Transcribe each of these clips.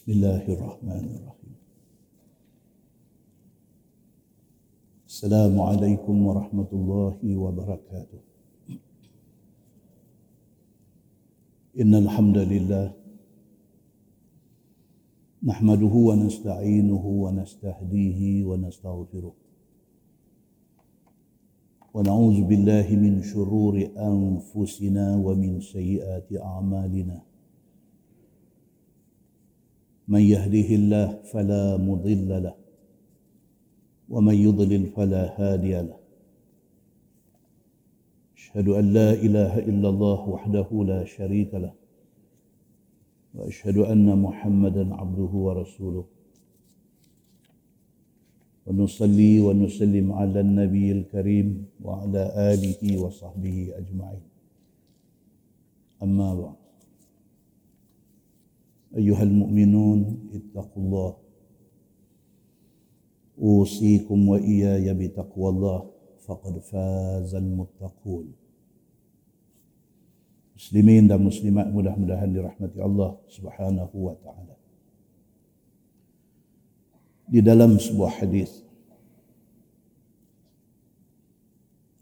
Bismillahirrahmanirrahim. Assalamualaikum warahmatullahi wabarakatuh. Innal hamdalillah nahmaduhu wa nasta'inuhu wa nastahdihi wa nastaghfiruh. Wa na'udzu billahi min syururi anfusina wa min sayyiati a'malina. Man yahdihillah fala mudilla lah wa man yudlil fala hadiya lah. Ashhadu an la ilaha illallah wahdahu la syarika lah wa ashhadu anna Muhammadan abduhu wa rasuluh. Wa nusalli wa nusallim ala an-nabiyil karim wa ala alihi wa sahbihi ajma'in. Amma ba'd. Ayuhal mu'minun ittaqullah. Usikum wa iyaya bitaqwallah faqad fazal muttaqun. Muslimin dan muslimat mudah-mudahan dirahmati Allah Subhanahu wa ta'ala. Di dalam sebuah hadis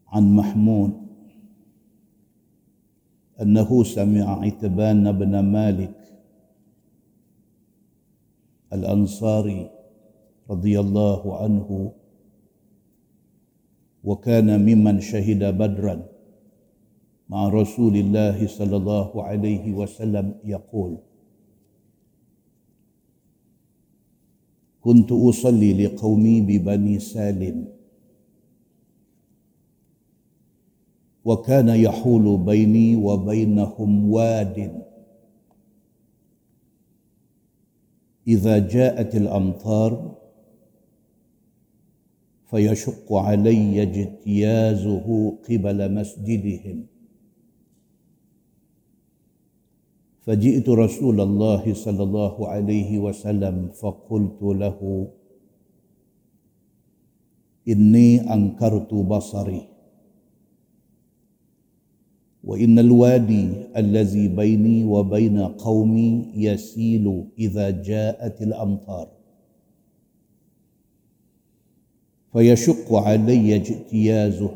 an Mahmud annahu sami'a Itban bin Malik الأنصاري رضي الله عنه وكان ممن شهد بدرا مع رسول الله صلى الله عليه وسلم يقول كنت أصلي لقومي ببني سالم وكان يحول بيني وبينهم واد إذا جاءت الأمطار فيشق علي اجتيازه قبل مسجدهم فجئت رسول الله صلى الله عليه وسلم فقلت له إني أنكرت بصري وإن الوادي الذي بيني وبين قومي يسيل إذا جاءت الأمطار فيشق علي اجتيازه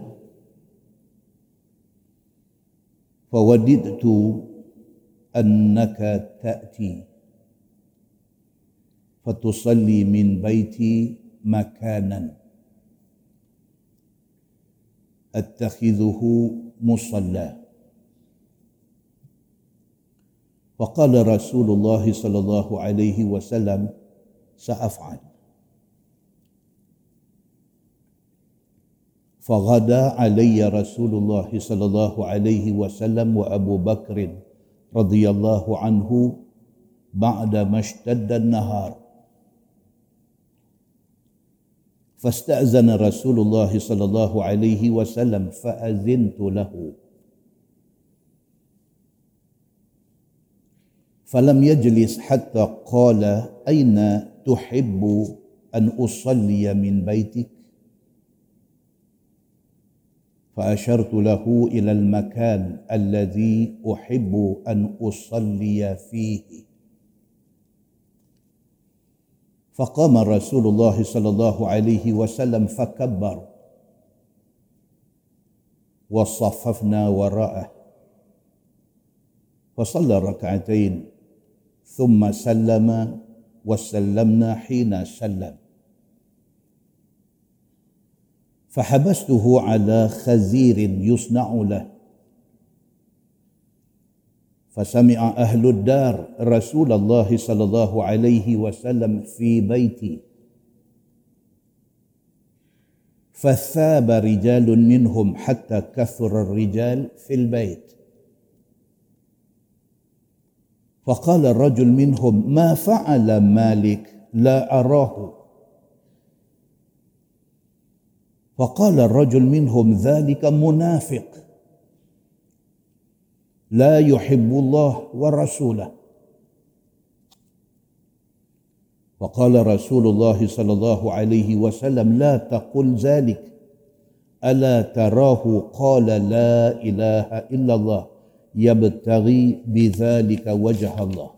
فوددت أنك تأتي فتصلي من بيتي مكانا أتخذه مصلى. فقال رسول الله صلى الله عليه وسلم سأفعل. فغدا علي رسول الله صلى الله عليه وسلم وأبو بكر رضي الله عنه بعدما اشتد النهار فاستأذن رسول الله صلى الله عليه وسلم فأذنت له فلم يجلس حتى قال أين تحب أن أصلي من بيتك؟ فأشرت له إلى المكان الذي أحب أن أصلي فيه. فقام رسول الله صلى الله عليه وسلم فكبر وصففنا وراءه فصلى ركعتين ثم سلم وسلمنا حين سلم فحبسته على خزير يصنع له فسمع أهل الدار رسول الله صلى الله عليه وسلم في بيتي فثاب رجال منهم حتى كثر الرجال في البيت فقال الرجل منهم ما فعل مالك لا أراه. فقال الرجل منهم ذلك منافق لا يحب الله ورسوله. فقال رسول الله صلى الله عليه وسلم لا تقل ذلك ألا تراه قال لا إله إلا الله يبتغي بذلك وجه الله.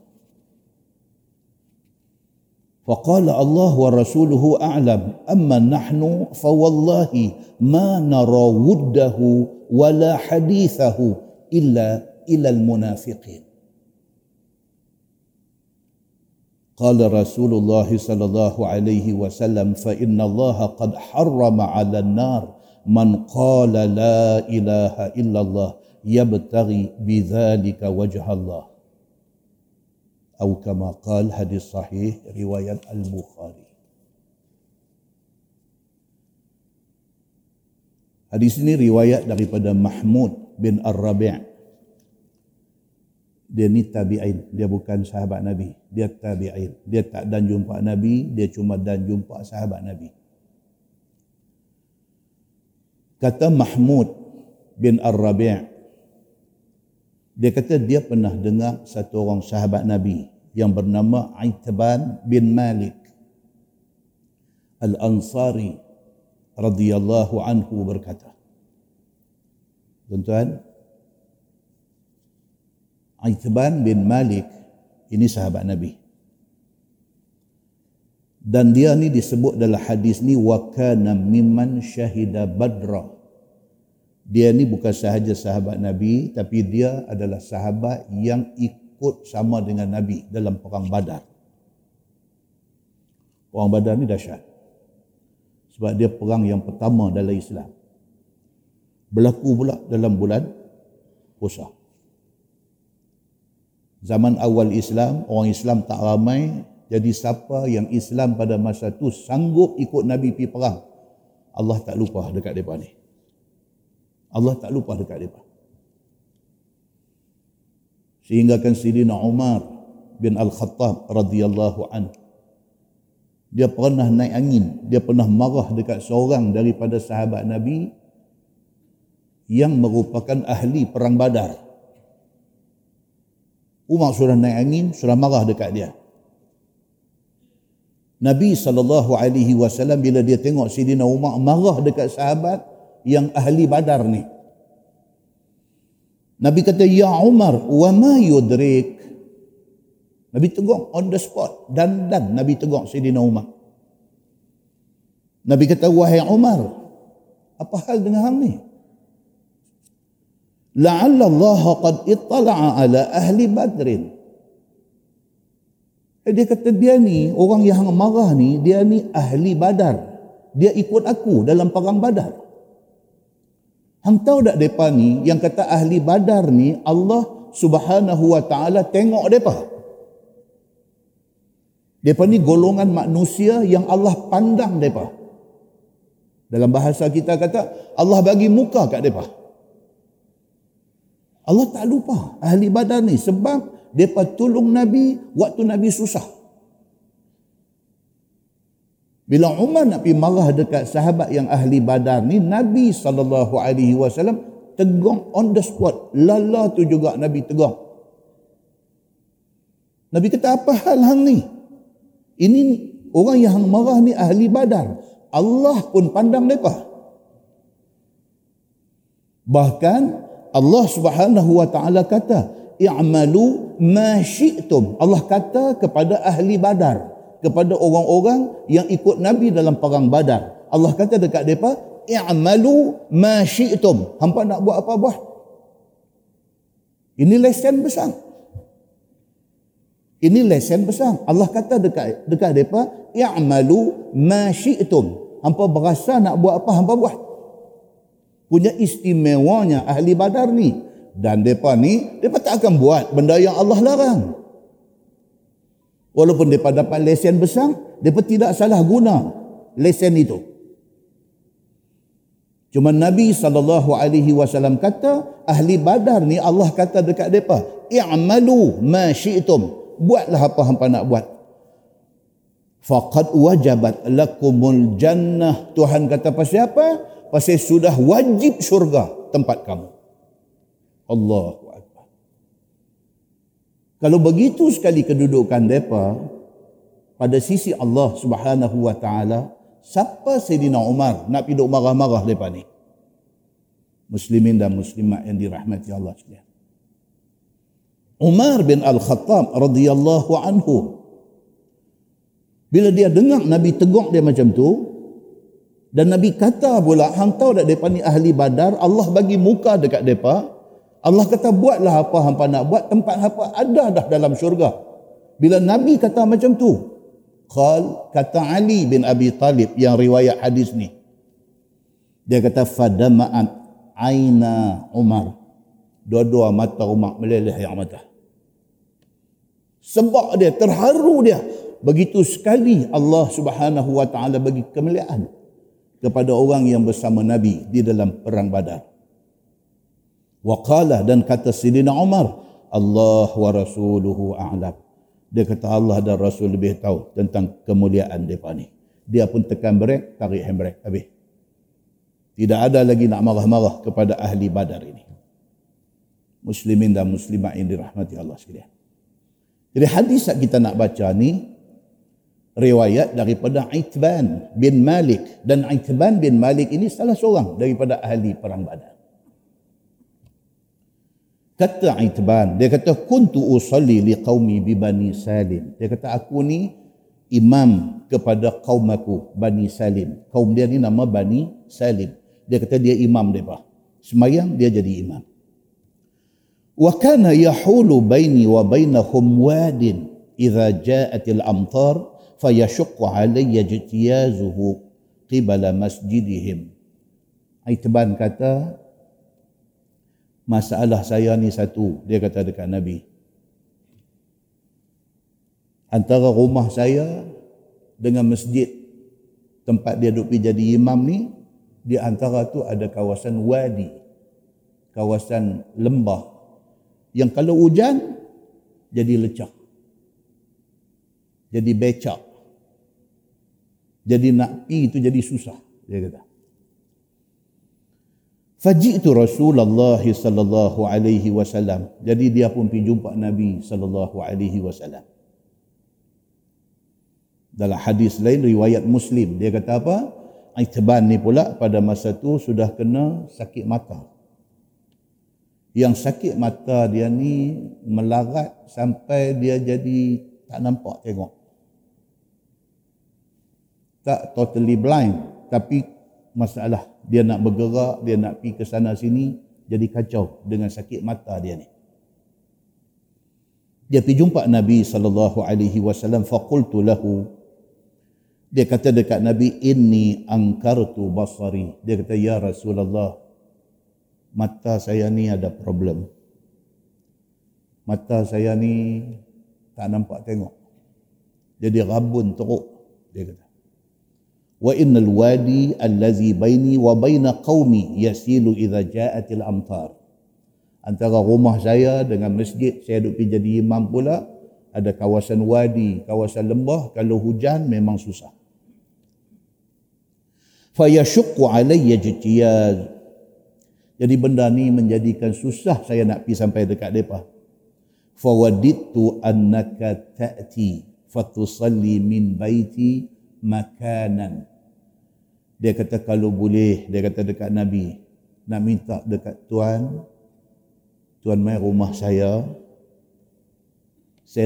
Faqala Allah wa rasuluhu a'lam, amma nahnu fawallahi ma nara wuddahu wala hadithahu illa ilal munafiqin. Qala Rasulullah sallallahu alaihi wasallam, fa inna Allah qad harrama 'ala an-nar man qala la ilaha illallah yabtaghi bidzalika wajha Allah. Atau kama qala, hadis sahih riwayat Al-Bukhari. Hadis ini riwayat daripada Mahmud bin Ar-Rabi'. Dia ni tabi'in, dia bukan sahabat Nabi, dia tabi'in. Dia tak dan jumpa Nabi, dia cuma dan jumpa sahabat Nabi. Kata Mahmud bin Ar-Rabi', dia kata dia pernah dengar satu orang sahabat Nabi yang bernama Aitban bin Malik Al-Ansari radhiyallahu anhu berkata. Tuan-tuan, Aitban bin Malik ini sahabat Nabi. Dan dia ni disebut dalam hadis ni wa kana mimman syahida badra. Dia ni bukan sahaja sahabat Nabi, tapi dia adalah sahabat yang ikut sama dengan Nabi dalam perang Badar. Perang Badar ni dahsyat. Sebab dia perang yang pertama dalam Islam. Berlaku pula dalam bulan puasa. Zaman awal Islam, orang Islam tak ramai. Jadi siapa yang Islam pada masa tu sanggup ikut Nabi pergi perang, Allah tak lupa dekat mereka ni. Allah tak lupa dekat mereka. Sehingga kan Sayyidina Umar bin Al-Khattab radhiyallahu anhu, dia pernah naik angin, dia pernah marah dekat seorang daripada sahabat Nabi yang merupakan ahli perang Badar. Umar sudah naik angin, sudah marah dekat dia. Nabi SAW bila dia tengok Sayyidina Umar marah dekat sahabat yang ahli Badar ni, Nabi kata, ya Umar, wa ma yudrik. Nabi tegur on the spot. Dan Nabi tegur Sayyidina Umar. Nabi kata, wahai Umar, apa hal dengan hang ni? La'alla Allah qad ittala'a ala ahli Badrin. Dia kata dia ni, orang yang marah ni, dia ni ahli Badar. Dia ikut aku dalam perang Badar. Hang tahu tak mereka ni, yang kata ahli Badar ni, Allah subhanahu wa ta'ala tengok mereka. Mereka ni golongan manusia yang Allah pandang mereka. Dalam bahasa kita kata, Allah bagi muka kat mereka. Allah tak lupa ahli Badar ni sebab mereka tolong Nabi waktu Nabi susah. Bila Umar nak pergi marah dekat sahabat yang ahli Badar ni, Nabi SAW tegur on the spot. Lala tu juga Nabi tegur. Nabi kata, apa hal hang ni? Ini orang yang hang marah ni ahli Badar. Allah pun pandang mereka. Bahkan Allah subhanahu wa ta'ala kata, i'malu ma syi'tum. Allah kata kepada ahli Badar, kepada orang-orang yang ikut Nabi dalam perang Badar. Allah kata dekat mereka, i'malu ma syi'tum. Hampa nak buat apa buat. Ini lesen besar. Ini lesen besar. Allah kata dekat mereka, i'malu ma syi'tum. Hampa berasa nak buat apa, hampa buat. Punya istimewanya ahli Badar ni. Dan mereka tak akan buat benda yang Allah larang. Walaupun mereka dapat lesen besar, mereka tidak salah guna lesen itu. Cuma Nabi SAW kata, ahli Badar ni Allah kata dekat mereka, i'malu ma syi'tum. Buatlah apa hampa nak buat. Faqad wajabat lakumul jannah. Tuhan kata pasal apa? Pasal sudah wajib syurga tempat kamu. Allahu Akbar. Kalau begitu sekali kedudukan mereka pada sisi Allah subhanahu wa ta'ala, siapa Sayyidina Umar nak hidup marah-marah mereka ni? Muslimin dan muslimat yang dirahmati Allah sekalian. Umar bin Al-Khattab radhiyallahu anhu, Bila dia dengar Nabi tegur dia macam tu, dan Nabi kata pula, hang tahu tak depa ni ahli Badar, Allah bagi muka dekat depa. Allah kata buatlah apa hangpa nak buat, tempat hangpa ada dah dalam syurga. Bila Nabi kata macam tu, kata Ali bin Abi Talib yang riwayat hadis ni, dia kata fadama'at aina Umar, dua-dua mata Umar meleleh air mata. Sebab dia terharu, dia begitu sekali Allah Subhanahu wa taala bagi kemuliaan kepada orang yang bersama Nabi di dalam perang Badar. Wa qala, dan kata Sayyidina Umar, Allah wa rasuluhu a'lam. Dia kata Allah dan Rasul lebih tahu tentang kemuliaan depa ni. Dia pun tekan brek, tarik handbrake, habis. Tidak ada lagi nak marah-marah kepada ahli Badar ini. Muslimin dan muslimat yang dirahmati Allah sekalian. Jadi hadis yang kita nak baca ni riwayat daripada Itban bin Malik, dan Itban bin Malik ini salah seorang daripada ahli perang Badar. Kata Itban, dia kata kuntu usalli liqaumi bi Bani Salim. Dia kata aku ni imam kepada kaum aku Bani Salim. Kaum dia ni nama Bani Salim. Dia kata dia imam depa. Semayang dia jadi imam. Wa kana yahulu baini wa bainahum wadin idza ja'atil amtar fayashuqqa alayya jitiyazuhu qibala masjidihim. Itban kata masalah saya ni satu, dia kata dekat Nabi, antara rumah saya dengan masjid tempat dia duduk pergi jadi imam ni, di antara tu ada kawasan wadi, kawasan lembah yang kalau hujan jadi lecah, jadi becak, jadi nak pi itu jadi susah, dia kata. Faji'tu Rasulullah sallallahu alaihi wasallam. Jadi dia pun pergi jumpa Nabi sallallahu alaihi wasallam. Dalam hadis lain riwayat Muslim, dia kata apa? Itban ni pula pada masa tu sudah kena sakit mata. Yang sakit mata dia ni melarat sampai dia jadi tak nampak tengok. Tak totally blind, tapi masalah dia nak bergerak, dia nak pergi ke sana sini, jadi kacau dengan sakit mata dia ni. Dia pergi jumpa Nabi SAW, faqultu lahu, dia kata dekat Nabi, inni angkartu basari. Dia kata ya Rasulullah, mata saya ni ada problem, mata saya ni tak nampak tengok, jadi rabun teruk, dia kata. Wa innal wadi allazi baini wa baina qaumi yasilu idza ja'atil amtar. Antara rumah saya dengan masjid saya duduk pergi jadi imam pula ada kawasan wadi, kawasan lembah, kalau hujan memang susah. Fa yashqu alayya jitiyaz. Jadi benda ni menjadikan susah saya nak pergi sampai dekat depa. Fa wadidtu annaka ta'ti fatusalli min baiti makanan. Dia kata kalau boleh, dia kata dekat Nabi, nak minta dekat Tuan, Tuan mai rumah saya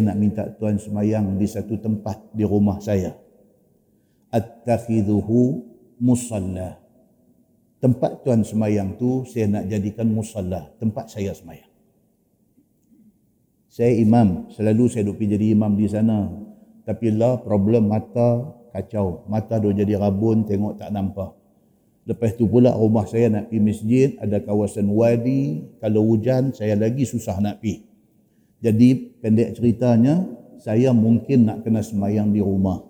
nak minta Tuan semayang di satu tempat di rumah saya. Attakhidhuhu musalla. Tempat Tuan semayang tu saya nak jadikan musalla, tempat saya semayang. Saya imam, selalu saya duduk pergi jadi imam di sana, tapi lah problem mata kacau, mata dia jadi rabun, tengok tak nampak. Lepas tu pula rumah saya nak pergi masjid, ada kawasan wadi, kalau hujan saya lagi susah nak pergi. Jadi pendek ceritanya, saya mungkin nak kena semayang di rumah.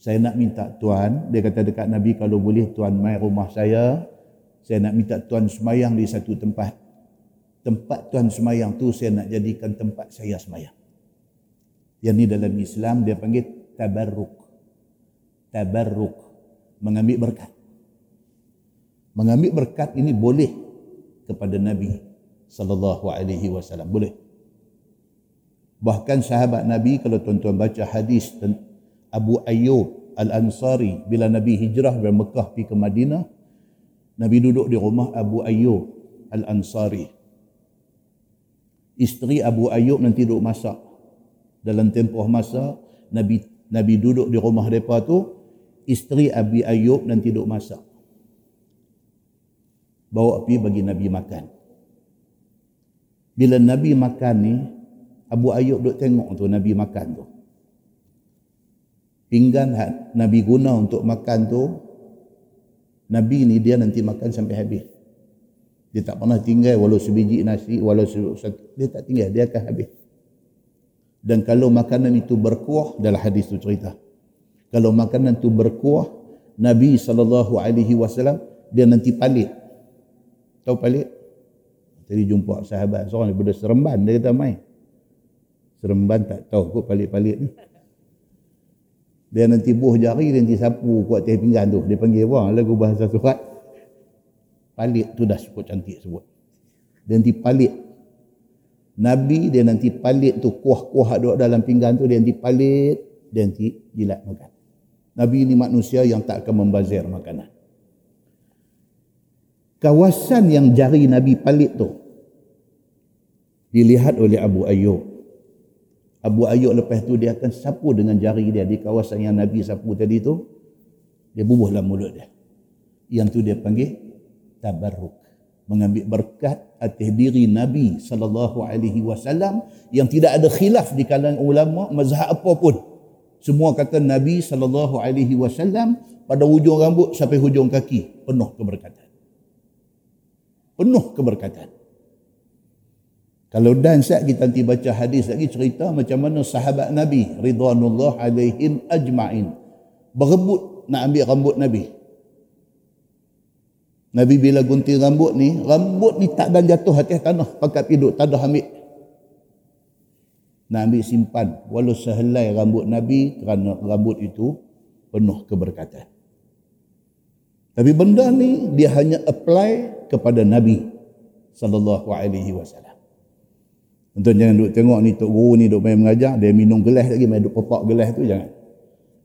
Saya nak minta Tuan, dia kata dekat Nabi kalau boleh Tuan mai rumah saya nak minta Tuan semayang di satu tempat. Tempat Tuan semayang tu saya nak jadikan tempat saya semayang. Yang ni dalam Islam dia panggil tabarruk, mengambil berkat. Mengambil berkat ini boleh kepada Nabi sallallahu alaihi wasallam, boleh. Bahkan sahabat Nabi, kalau tuan-tuan baca hadis Abu Ayyub Al-Ansari, bila Nabi hijrah dari Mekah pergi ke Madinah, Nabi duduk di rumah Abu Ayyub Al-Ansari. Isteri Abu Ayyub nanti duduk masak. Dalam tempoh masa Nabi Nabi duduk di rumah mereka tu, isteri Abi Ayyub nanti duduk masak. Bawa pergi bagi Nabi makan. Bila Nabi makan ni, Abu Ayyub duduk tengok tu Nabi makan tu. Pinggan hak Nabi guna untuk makan tu, Nabi ni dia nanti makan sampai habis. Dia tak pernah tinggal walau sebiji nasi, walau dia tak tinggal, dia akan habis. Dan kalau makanan itu berkuah, dalam hadis tu cerita, kalau makanan tu berkuah, Nabi SAW dia nanti palit. Tahu palit? Tadi jumpa sahabat seorang daripada Seremban, dia kata mai Seremban tak tahu kot palit-palit ni. Dia nanti buh jari, dia nanti sapu kuat teh pinggan tu. Dia panggil apa? Lagu bahasa surat. Palit tu dah cukup cantik sebut. Dia nanti palit. Nabi dia nanti palit tu kuah-kuah duduk dalam pinggan tu, dia nanti palit, dia nanti jilat makan. Nabi ni manusia yang tak akan membazir makanan. Kawasan yang jari Nabi palit tu dilihat oleh Abu Ayyub. Abu Ayyub lepas tu dia akan sapu dengan jari dia di kawasan yang Nabi sapu tadi tu, dia bubuh dalam mulut dia. Yang tu dia panggil tabarruk, mengambil berkat atas diri Nabi SAW yang tidak ada khilaf di kalangan ulama mazhab apa pun. Semua kata Nabi SAW pada hujung rambut sampai hujung kaki penuh keberkatan. Penuh keberkatan. Kalau dan saat kita nanti baca hadis lagi cerita macam mana sahabat Nabi ridwanullah alaihim ajma'in berebut nak ambil rambut Nabi. Nabi bila gunting rambut ni tak dan jatuh atas tanah, pakat hidup tak ada ambil. Nak ambil simpan walau sehelai rambut Nabi kerana rambut itu penuh keberkatan. Tapi benda ni dia hanya apply kepada Nabi sallallahu alaihi wasallam. Tuan jangan duk tengok ni tok guru ni duk main mengajar, dia minum gelas lagi, main duk pepak gelas tu, jangan.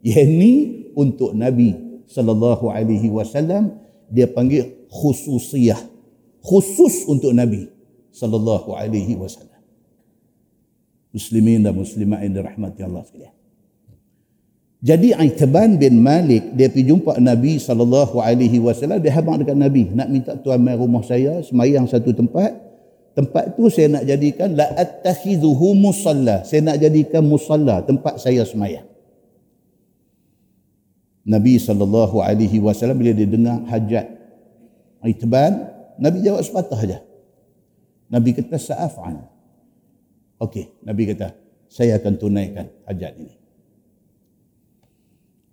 Yang ni untuk Nabi sallallahu alaihi wasallam dia panggil khususiyah. Khusus untuk Nabi sallallahu alaihi wasallam. Muslimin dan muslimat yang dirahmati Allah sekalian. Jadi Aitban bin Malik dia pergi jumpa Nabi sallallahu alaihi wasallam, dia habaq dekat Nabi, nak minta tuan mai rumah saya semayang satu tempat. Tempat tu saya nak jadikan la attakhizuhu musalla. Saya nak jadikan musalla, tempat saya sembahyang. Nabi SAW bila dia dengar hajat Aitban, Nabi jawab sepatah aja. Nabi kata sa'af'an. Okey, Nabi kata saya akan tunaikan hajat ini.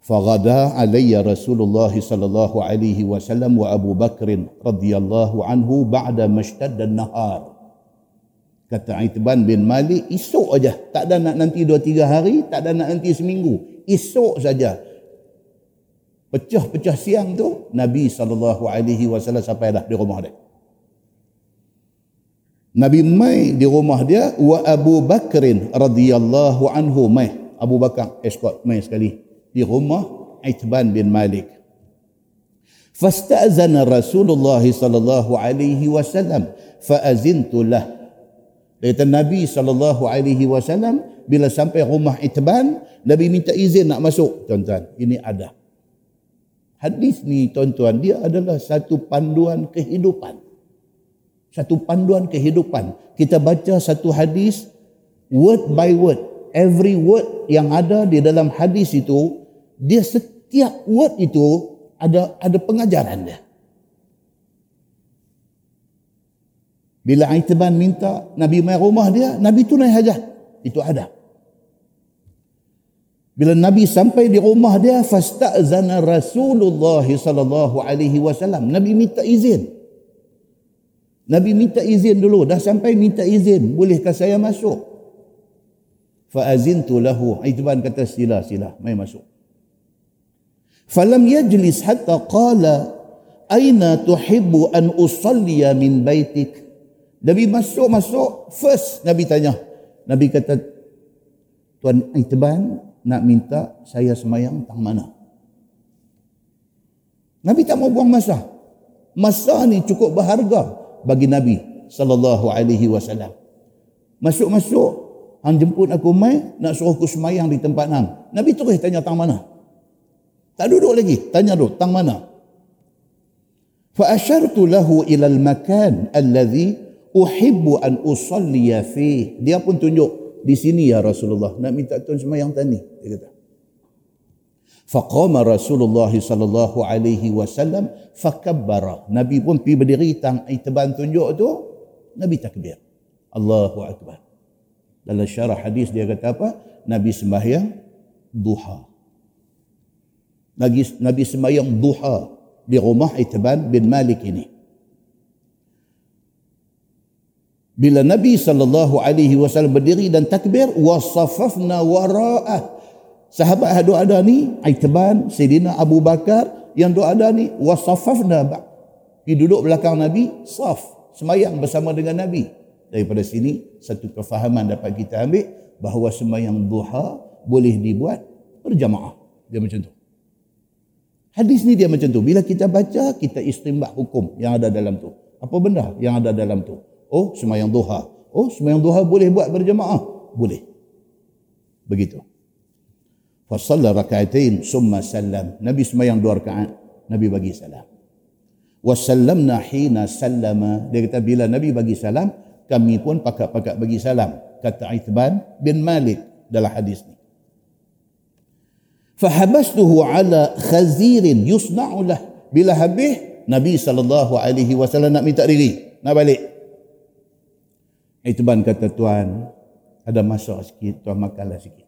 Faghada alayya Rasulullah sallallahu alaihi wasallam wa Abu Bakr radhiyallahu anhu ba'da mashtadda an-nahar. Kata Aitban bin Malik, esok aja, tak ada nak nanti 2-3 hari, tak ada nak nanti seminggu, esok saja. Pecah-pecah siang tu Nabi sallallahu alaihi wasallam sampai dah di rumah dia. Nabi mai di rumah dia wa Abu Bakr radhiyallahu anhu mai. Abu Bakar escort mai sekali di rumah Aitban bin Malik. Fasta'zana Rasulullah sallallahu alaihi wasallam fa'azintu lah. Kata Nabi sallallahu alaihi wasallam bila sampai rumah Aitban, Nabi minta izin nak masuk. Tuan-tuan, ini ada. Hadis ni tuan-tuan, dia adalah satu panduan kehidupan. Satu panduan kehidupan. Kita baca satu hadis word by word. Every word yang ada di dalam hadis itu, dia setiap word itu ada pengajaran dia. Bila Aitban minta Nabi mai rumah dia, Nabi tunai hajat. Itu ada. Bila Nabi sampai di rumah dia, fasta'zana Rasulullah sallallahu alaihi wasallam. Nabi minta izin. Nabi minta izin dulu, dah sampai minta izin, bolehkah saya masuk? Fa'azintu lahu. Aitban kata sila, mai masuk. Falam yajlis hatta qala aina tuhibbu an usalliya min baitik. Nabi masuk first Nabi tanya. Nabi kata tuan Aitban nak minta saya semayang tang mana? Nabi tak mau buang masa. Masa ni cukup berharga bagi Nabi sallallahu alaihi wasallam. Masuk Hang jemput aku mai, nak suruh aku semayang di tempat hang. Nabi terus tanya tang mana. Tak duduk lagi, tanya dulu tang mana. Fa asyartu lahu ila al-makan allazi uhibbu an usalliya fihi. Dia pun tunjuk, di sini ya Rasulullah, nak minta tuan semayang tani, dia kata. Faqama Rasulullah sallallahu alaihi wasallam fakabbara. Nabi pun pergi berdiri, tang iteban tunjuk tu, Nabi takbir. Allahu akbar. Dalam syarah hadis dia kata apa? Nabi sembahyang duha. Nabi sembahyang duha di rumah Itban bin Malik ini. Bila Nabi SAW berdiri dan takbir, wasafafna wara'ah. Sahabat yang ada ni, Itban, Sayyidina Abu Bakar, yang ada ni, wasafafna ba'd. Dia duduk belakang Nabi, saf, sembahyang bersama dengan Nabi. Daripada sini, satu kefahaman dapat kita ambil bahawa sembahyang duha boleh dibuat berjamaah. Dia macam tu. Hadis ni dia macam tu. Bila kita baca, kita istimbat hukum yang ada dalam tu. Apa benda yang ada dalam tu? Oh, sembahyang duha. Oh, sembahyang duha boleh buat berjamaah? Boleh. Begitu. Fasalla raka'atain summa salam. Nabi sembahyang dua rakaat, Nabi bagi salam. Wasallamna hina sallama. Dia kata, bila Nabi bagi salam, kami pun pakat-pakat bagi salam, kata Itban bin Malik dalam hadis ni. Fahabastuhu ala khazirin yusna'u lah. Bila habis, Nabi SAW nak minta diri, nak balik. Itban kata, tuan, ada masak sikit, tuan makanlah sikit.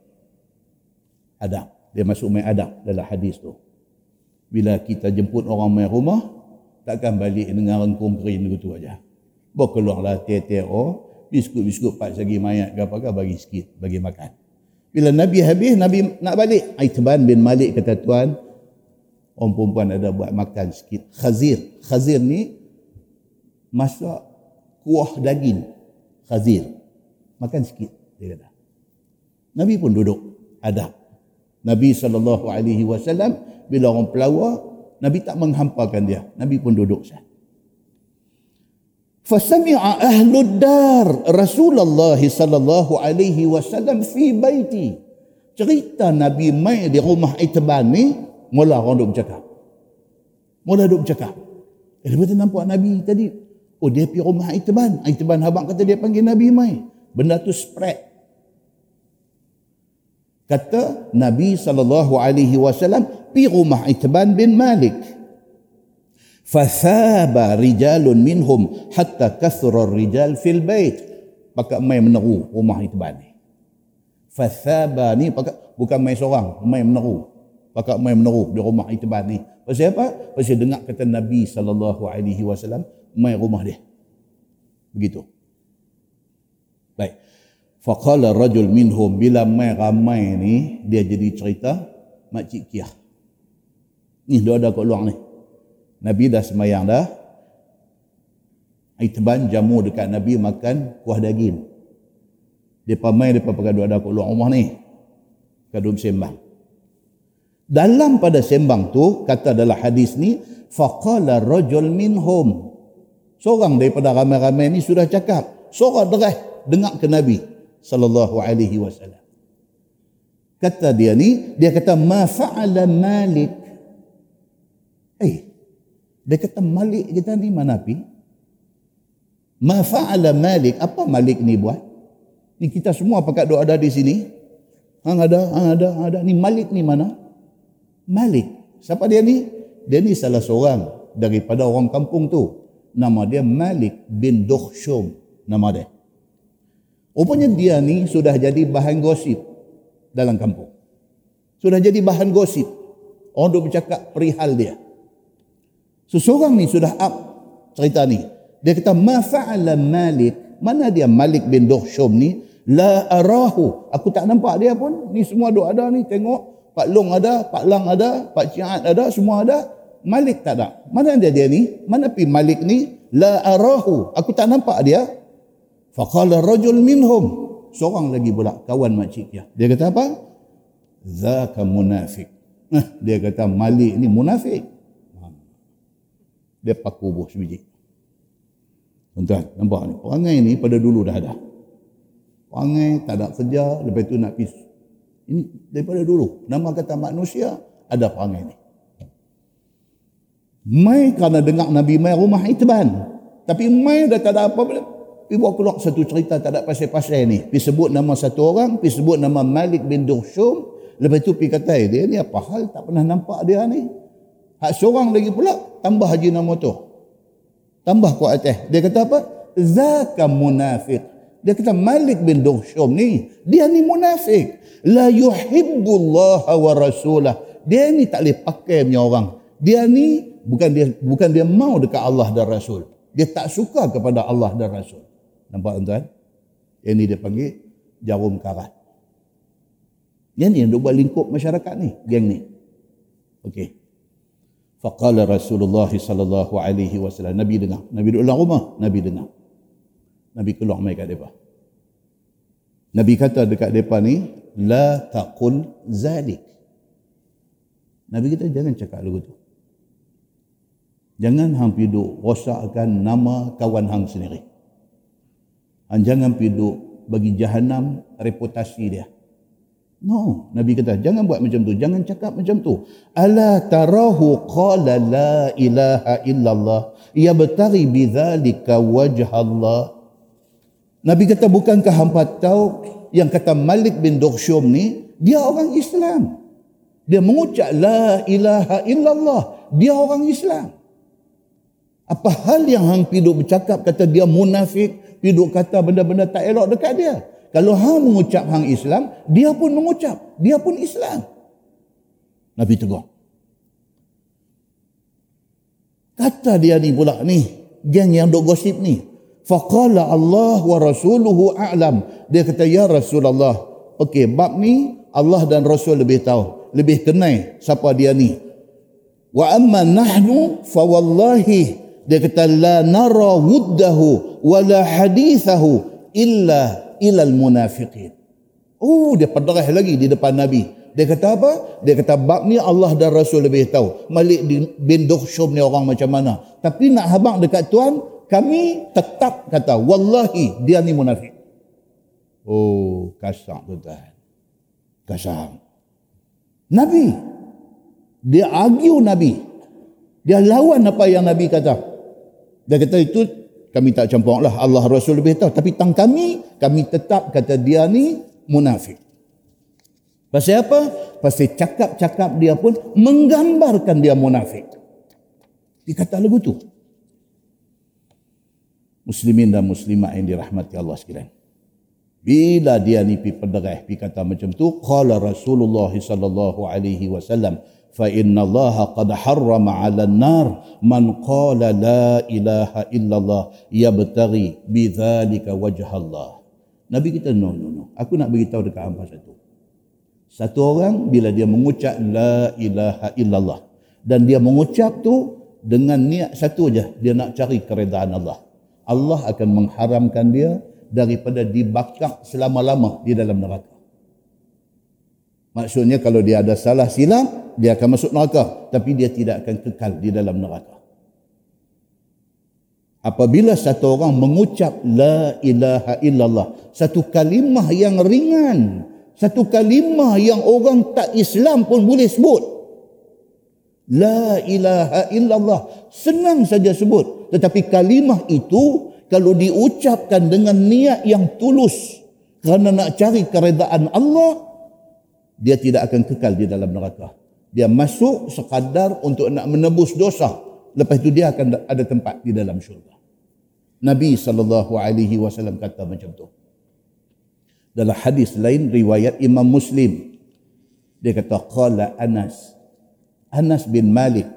Adab. Dia masuk main adab dalam hadis tu. Bila kita jemput orang main rumah, takkan balik dengan rengkum kering begitu aja. Bawa keluarlah teh-teh-oh, biskut-biskut pak sagi mayat ke apa-apa, bagi sikit, bagi makan. Bila Nabi habis, Nabi nak balik. Itban bin Malik kata, tuan, orang perempuan ada buat makan sikit. Khazir. Khazir ni, masak kuah daging. Khazir. Makan sikit, dia kata. Nabi pun duduk. Adab. Nabi SAW, bila orang pelawa, Nabi tak menghampakan dia. Nabi pun duduk sahaja. Fasami'a ahlud dar Rasulullah sallallahu alaihi wasallam fi baiti. Cerita Nabi mai di rumah Itban ni, mula orang duk bercakap. Dia betul nampak Nabi tadi. Oh, dia pergi rumah Itban. Itban habang kata dia panggil Nabi mai. Benda tu spread. Kata Nabi sallallahu alaihi wasallam pergi rumah Itban bin Malik. Fasaba rijalun minhum hatta kathura rijal fil bait. Pakak mai meneru rumah Itban ni. Fasaba ni pakak bukan mai seorang, mai meneru. Pakak mai meneru di rumah Itban ni. Pasal apa? Pasal dengar kata Nabi SAW mai rumah dia. Begitu. Baik. Faqala rajul minhum, bila mai ramai ni dia jadi cerita makcik Kiah. Ni dia ada kat luar ni. Nabi dah semayang dah. Itban jamu dekat Nabi makan kuah daging. Depa mai depa pakai dua ada kat luar rumah ni. Kadum sembang. Dalam pada sembang tu, kata dalam hadis ni, faqala rajul minhum. Seorang daripada ramai-ramai ni sudah cakap. Suara deras dengar ke Nabi sallallahu alaihi wasallam. Kata dia ni, dia kata ma fa'ala Malik. Dia kata Malik kita ni mana pi? Ma fa'ala Malik. Apa Malik ni buat? Ni kita semua pakat duk ada di sini. Hang ada. Ni Malik ni mana? Malik. Siapa dia ni? Dia ni salah seorang daripada orang kampung tu. Nama dia Malik bin Dukhshum. Nama dia. Rupanya dia ni sudah jadi bahan gosip dalam kampung. Sudah jadi bahan gosip. Orang duk bercakap perihal dia. Seseorang ni sudah up cerita ni. Dia kata, ma fa'ala Malik. Mana dia Malik bin Dukhshum ni? La arahu. Aku tak nampak dia pun. Ni semua duk ada ni. Tengok. Pak Long ada. Pak Lang ada. Pak Ciat ada. Semua ada. Malik tak ada. Mana dia ni? Mana pi Malik ni? La arahu. Aku tak nampak dia. Faqala rajul minhum. Seorang lagi pula. Kawan makcik dia. Dia kata apa? Zaka munafik. Dia kata Malik ni munafik. Dia paku buah sebiji. Tuan-tuan, nampak ni? Perangai ni pada dulu dah ada. Wangai, tak ada kerja, lepas tu nak pergi. Ini daripada dulu. Nama kata manusia, ada perangai ni. Mai kerana dengar Nabi mai rumah Itban. Tapi mai dah tak ada apa-apa. Pergi buat keluar satu cerita tak ada pasal-pasal ni. Pergi sebut nama satu orang, pergi sebut nama Malik bin Duhsyum. Lepas tu pergi kata, dia ni apa hal tak pernah nampak dia ni. Hak seorang lagi pula, tambah haji nama tu. Tambah kuat atas. Dia kata apa? Zaka munafiq. Dia kata Malik bin Duhsyum ni, dia ni munafik. La yuhibbullaha wa rasulah. Dia ni tak boleh pakai punya orang. Dia ni bukan dia mau dekat Allah dan Rasul. Dia tak suka kepada Allah dan Rasul. Nampak tuan? Yang ni dia panggil jarum karat. Yang ni yang dia buat lingkup masyarakat ni, geng ni. Okey. Faqala Rasulullah sallallahu alaihi wasallam. Nabi dengar. Nabi duduk dalam rumah, Nabi dengar. Nabi keluar mai kat depa. Nabi kata dekat depa ni, la taqul zalik. Nabi kata jangan cakap lagu tu. Jangan hang piduk rosakkan nama kawan hang sendiri. Hang jangan piduk bagi jahanam reputasi dia. No, Nabi kata jangan buat macam tu, jangan cakap macam tu. Ala tarahu qala la ilaha illallah yabtaghi bidzalika wajhallah. Nabi kata bukankah hampa tahu yang kata Malik bin Duhsyum ni dia orang Islam. Dia mengucap la ilaha illallah, dia orang Islam. Apa hal yang hang piduk bercakap kata dia munafik, piduk kata benda-benda tak elok dekat dia. Kalau hang mengucap hang Islam, dia pun mengucap, dia pun Islam. Nabi tegur. Kata dia ni pula ni, geng yang dok gosip ni. Faqala Allah wa rasuluhu a'lam. Dia kata ya Rasulullah. Okey, bab ni Allah dan Rasul lebih tahu, lebih kenal siapa dia ni. Wa amma nahnu fa wallahi. Dia kata la nara wuddahu wala hadithahu illa ilal munafiqin. Oh, dia perderas lagi di depan Nabi. Dia kata apa? Dia kata bab ni Allah dan Rasul lebih tahu. Malik bin Duhsyum ni orang macam mana. Tapi nak habaq dekat tuan, kami tetap kata wallahi dia ni munafik. Oh, kasar tuan. Kasar. Nabi. Dia argue Nabi. Dia lawan apa yang Nabi kata. Dia kata itu kami tak campur lah. Allah Rasul lebih tahu. Tapi tang kami tetap kata dia ni munafik. Pasal apa? Pasal cakap-cakap dia pun menggambarkan dia munafik. Dikata lagu tu. Muslimin dan muslimat yang dirahmati Allah sekalian. Bila dia ni pi pederah, pi kata macam tu, qala Rasulullah sallallahu alaihi wasallam. فَإِنَّ اللَّهَ قَدْ حَرَّمَ عَلَى النَّارِ مَنْ قَالَ لَا إِلَهَ إِلَّا اللَّهِ يَبْتَغِي بِذَلِكَ وَجْهَ اللَّهِ. Nabi kita no. Aku nak beritahu dekat hangpa satu. Satu orang bila dia mengucap la ilaha illallah dan dia mengucap tu dengan niat satu je, dia nak cari keredaan Allah. Allah akan mengharamkan dia daripada dibakar selama-lama di dalam neraka. Maksudnya kalau dia ada salah silap dia akan masuk neraka, tapi dia tidak akan kekal di dalam neraka. Apabila satu orang mengucap la ilaha illallah, satu kalimah yang ringan, satu kalimah yang orang tak Islam pun boleh sebut. La ilaha illallah, senang saja sebut. Tetapi kalimah itu kalau diucapkan dengan niat yang tulus kerana nak cari keredaan Allah, dia tidak akan kekal di dalam neraka. Dia masuk sekadar untuk nak menebus dosa. Lepas itu dia akan ada tempat di dalam syurga. Nabi SAW kata macam tu. Dalam hadis lain riwayat Imam Muslim. Dia kata, qala Anas. Anas bin Malik.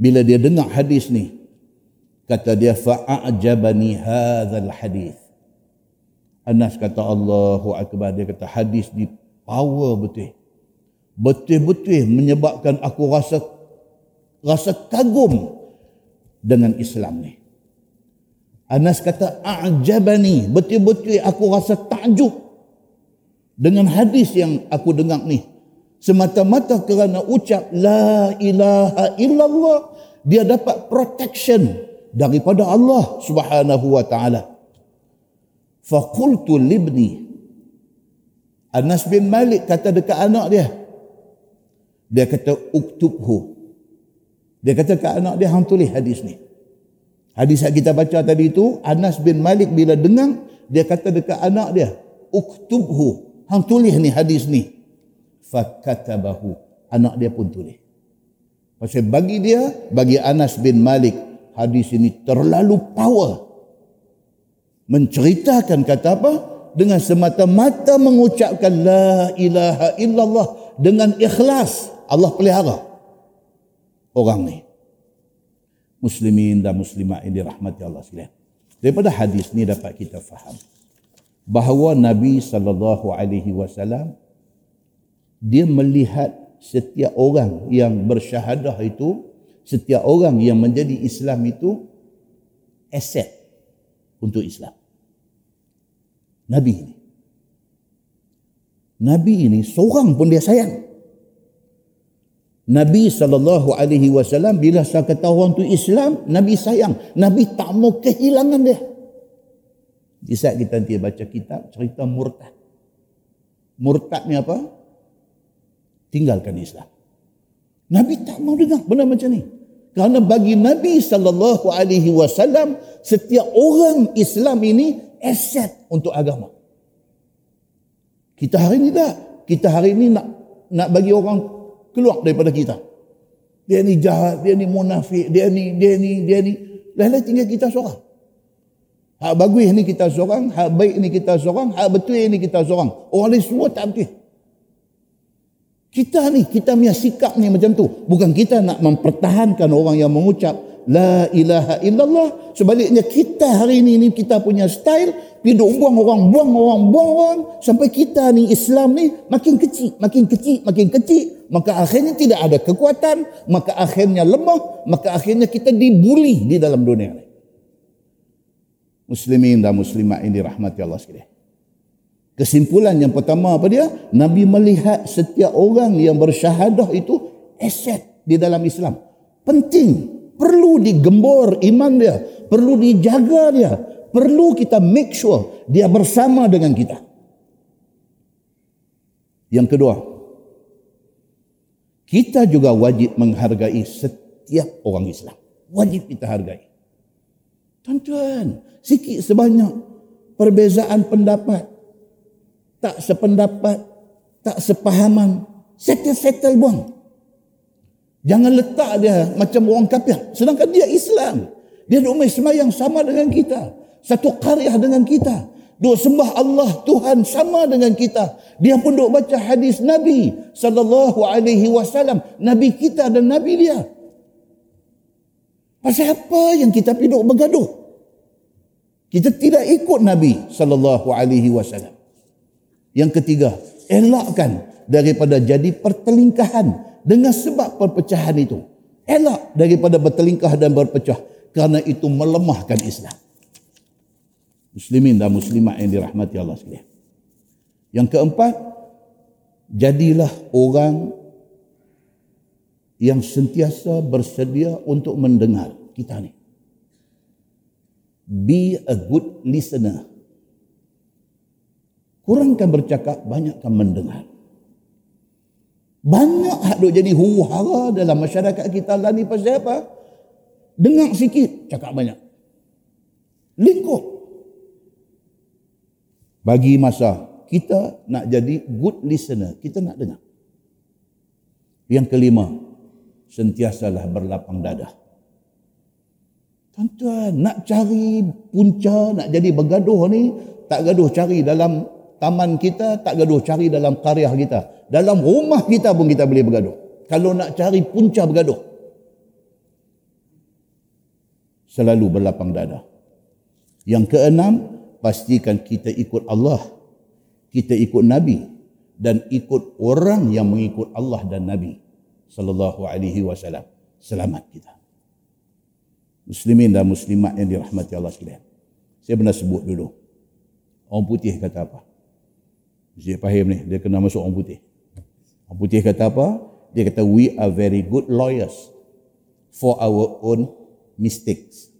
Bila dia dengar hadis ni, kata dia, fa'ajabani hadhal hadis. Anas kata, Allahu Akbar. Dia kata, hadis ni power betul-betul menyebabkan aku rasa kagum dengan Islam ni. Anas kata a'jabani, betul-betul aku rasa takjub dengan hadis yang aku dengar ni. Semata-mata kerana ucap la ilaha illallah dia dapat protection daripada Allah Subhanahu wa taala. Faqultu libni. Anas bin Malik kata dekat anak dia. Dia kata uktubhu. Dia kata kat anak dia, hang tulis hadis ni. Hadis yang kita baca tadi itu, Anas bin Malik bila dengar, dia kata dekat anak dia, uktubhu. Hang tulis ni hadis ni. Fakatabahu. Anak dia pun tulis. Pasal bagi dia, bagi Anas bin Malik, hadis ini terlalu power. Menceritakan kata apa? Dengan semata-mata mengucapkan la ilaha illallah dengan ikhlas. Allah pelihara orang ni. Muslimin dan muslimat yang dirahmati Allah sekalian. Daripada hadis ni dapat kita faham bahawa Nabi SAW dia melihat setiap orang yang bersyahadah itu, setiap orang yang menjadi Islam itu aset untuk Islam. Nabi ini seorang pun dia sayang. Nabi SAW bila saya kata orang tu Islam, Nabi sayang. Nabi tak mau kehilangan dia. Di saat kita nanti baca kitab, cerita murtad. Murtad ni apa? Tinggalkan Islam. Nabi tak mau dengar benda macam ni. Kerana bagi Nabi SAW, setiap orang Islam ini aset untuk agama. Kita hari ni tak. Kita hari ni nak bagi orang keluar daripada kita. Dia ni jahat, dia ni munafik, dia ni. Lain-lain tinggal kita seorang. Hak bagus ni kita seorang, hak baik ni kita seorang, hak betul ni kita seorang. Orang lain semua tak betul. Kita ni, kita punya sikap ni macam tu. Bukan kita nak mempertahankan orang yang mengucap la ilaha illallah. Sebaliknya kita hari ni kita punya style, hidup buang orang, sampai kita ni Islam ni makin kecil. Maka akhirnya tidak ada kekuatan, maka akhirnya lemah, maka akhirnya kita dibuli di dalam dunia ini. Muslimin dan muslimat yang dirahmati Allah sekalian. Kesimpulan yang pertama apa dia? Nabi melihat setiap orang yang bersyahadah itu aset di dalam Islam. Penting. Perlu digembor iman dia. Perlu dijaga dia. Perlu kita make sure dia bersama dengan kita. Yang kedua, kita juga wajib menghargai setiap orang Islam. Wajib kita hargai. Tuan-tuan, sikit sebanyak perbezaan pendapat. Tak sependapat, tak sepahaman. Settle buang. Jangan letak dia macam orang kafir. Sedangkan dia Islam. Dia duduk sembahyang sama dengan kita. Satu qaryah dengan kita. Duk sembah Allah Tuhan sama dengan kita. Dia pun duk baca hadis Nabi SAW. Nabi kita dan Nabi dia. Pasal apa yang kita duk bergaduh? Kita tidak ikut Nabi SAW. Yang ketiga, elakkan daripada jadi pertelingkahan dengan sebab perpecahan itu. Elak daripada bertelingkah dan berpecah. Kerana itu melemahkan Islam. Muslimin dan muslimat yang dirahmati Allah sekalian. Yang keempat, jadilah orang yang sentiasa bersedia untuk mendengar kita ni. Be a good listener. Kurangkan bercakap, banyakkan mendengar. Banyak hak duk jadi huru-hara dalam masyarakat kita lah ni pasal apa? Dengar sikit, cakap banyak. Lingkup. Bagi masa, kita nak jadi good listener. Kita nak dengar. Yang kelima, sentiasalah berlapang dada. Tuan-tuan, nak cari punca, nak jadi bergaduh ni, tak gaduh cari dalam taman kita, tak gaduh cari dalam karyah kita. Dalam rumah kita pun kita boleh bergaduh. Kalau nak cari punca bergaduh, selalu berlapang dada. Yang keenam, pastikan kita ikut Allah, kita ikut Nabi dan ikut orang yang mengikut Allah dan Nabi SAW. Selamat kita. Muslimin dan muslimat yang dirahmati Allah sekalian. Saya pernah sebut dulu. Orang putih kata apa? Saya faham ni, dia kena masuk orang putih. Orang putih kata apa? Dia kata, we are very good lawyers for our own mistakes.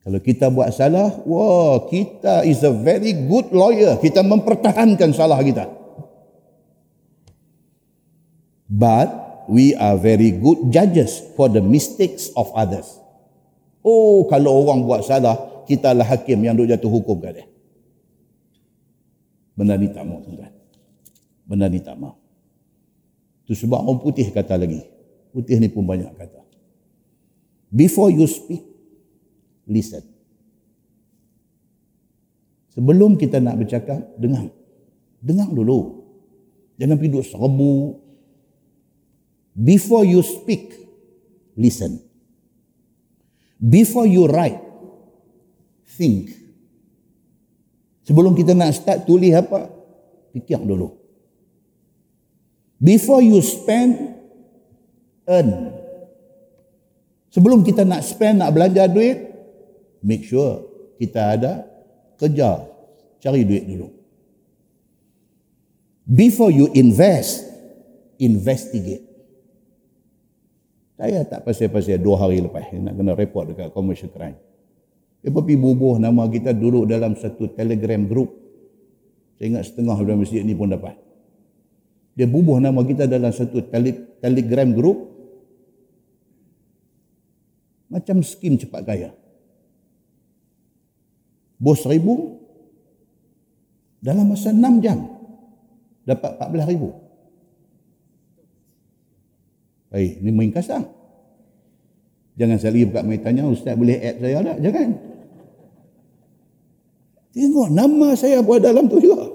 Kalau kita buat salah, wah, kita is a very good lawyer. Kita mempertahankan salah kita. But we are very good judges for the mistakes of others. Oh, kalau orang buat salah, kita lah hakim yang duk jatuh hukum kat dia. Benda ni tak mau, tuan. Benda ni tak mau. Itu sebab orang putih kata lagi. Putih ni pun banyak kata. Before you speak, listen. Sebelum kita nak bercakap, dengar. Dengar dulu. Jangan pergi duduk serbu. Before you speak, listen. Before you write, think. Sebelum kita nak start tulis apa, fikir dulu. Before you spend, earn. Sebelum kita nak spend, nak belanja duit, make sure kita ada kerja, cari duit dulu. Before you invest, investigate. Saya tak pasal-pasal 2 hari lepas nak kena report dekat commercial crime. Dia pergi bubuh nama kita duduk dalam satu telegram group. Saya ingat setengah dalam masjid ni pun dapat. Dia bubuh nama kita dalam satu telegram group. Macam skim cepat kaya. Bos ribu, dalam masa 6 jam, dapat 14,000. Ini main kasar. Jangan saya buka main tanya, Ustaz boleh add saya tak? Jangan. Tengok, nama saya buat dalam tu juga.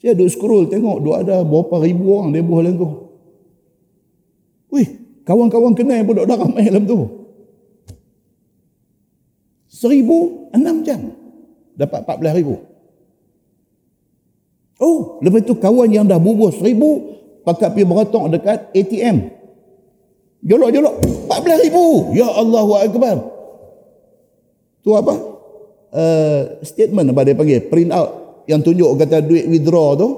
Saya duduk scroll, tengok, duduk ada berapa ribu orang dia buah dalam tu. Wih, kawan-kawan kenal pun duduk darah main dalam tu. 1,006 jam. Dapat 14,000. Oh, lepas tu kawan yang dah bubuh 1,000, pakat pergi beratok dekat ATM. Jolok-jolok, 14,000. Ya Allahu Akbar. Tu apa? Statement apa dia panggil? Print out. Yang tunjuk kata duit withdraw tu.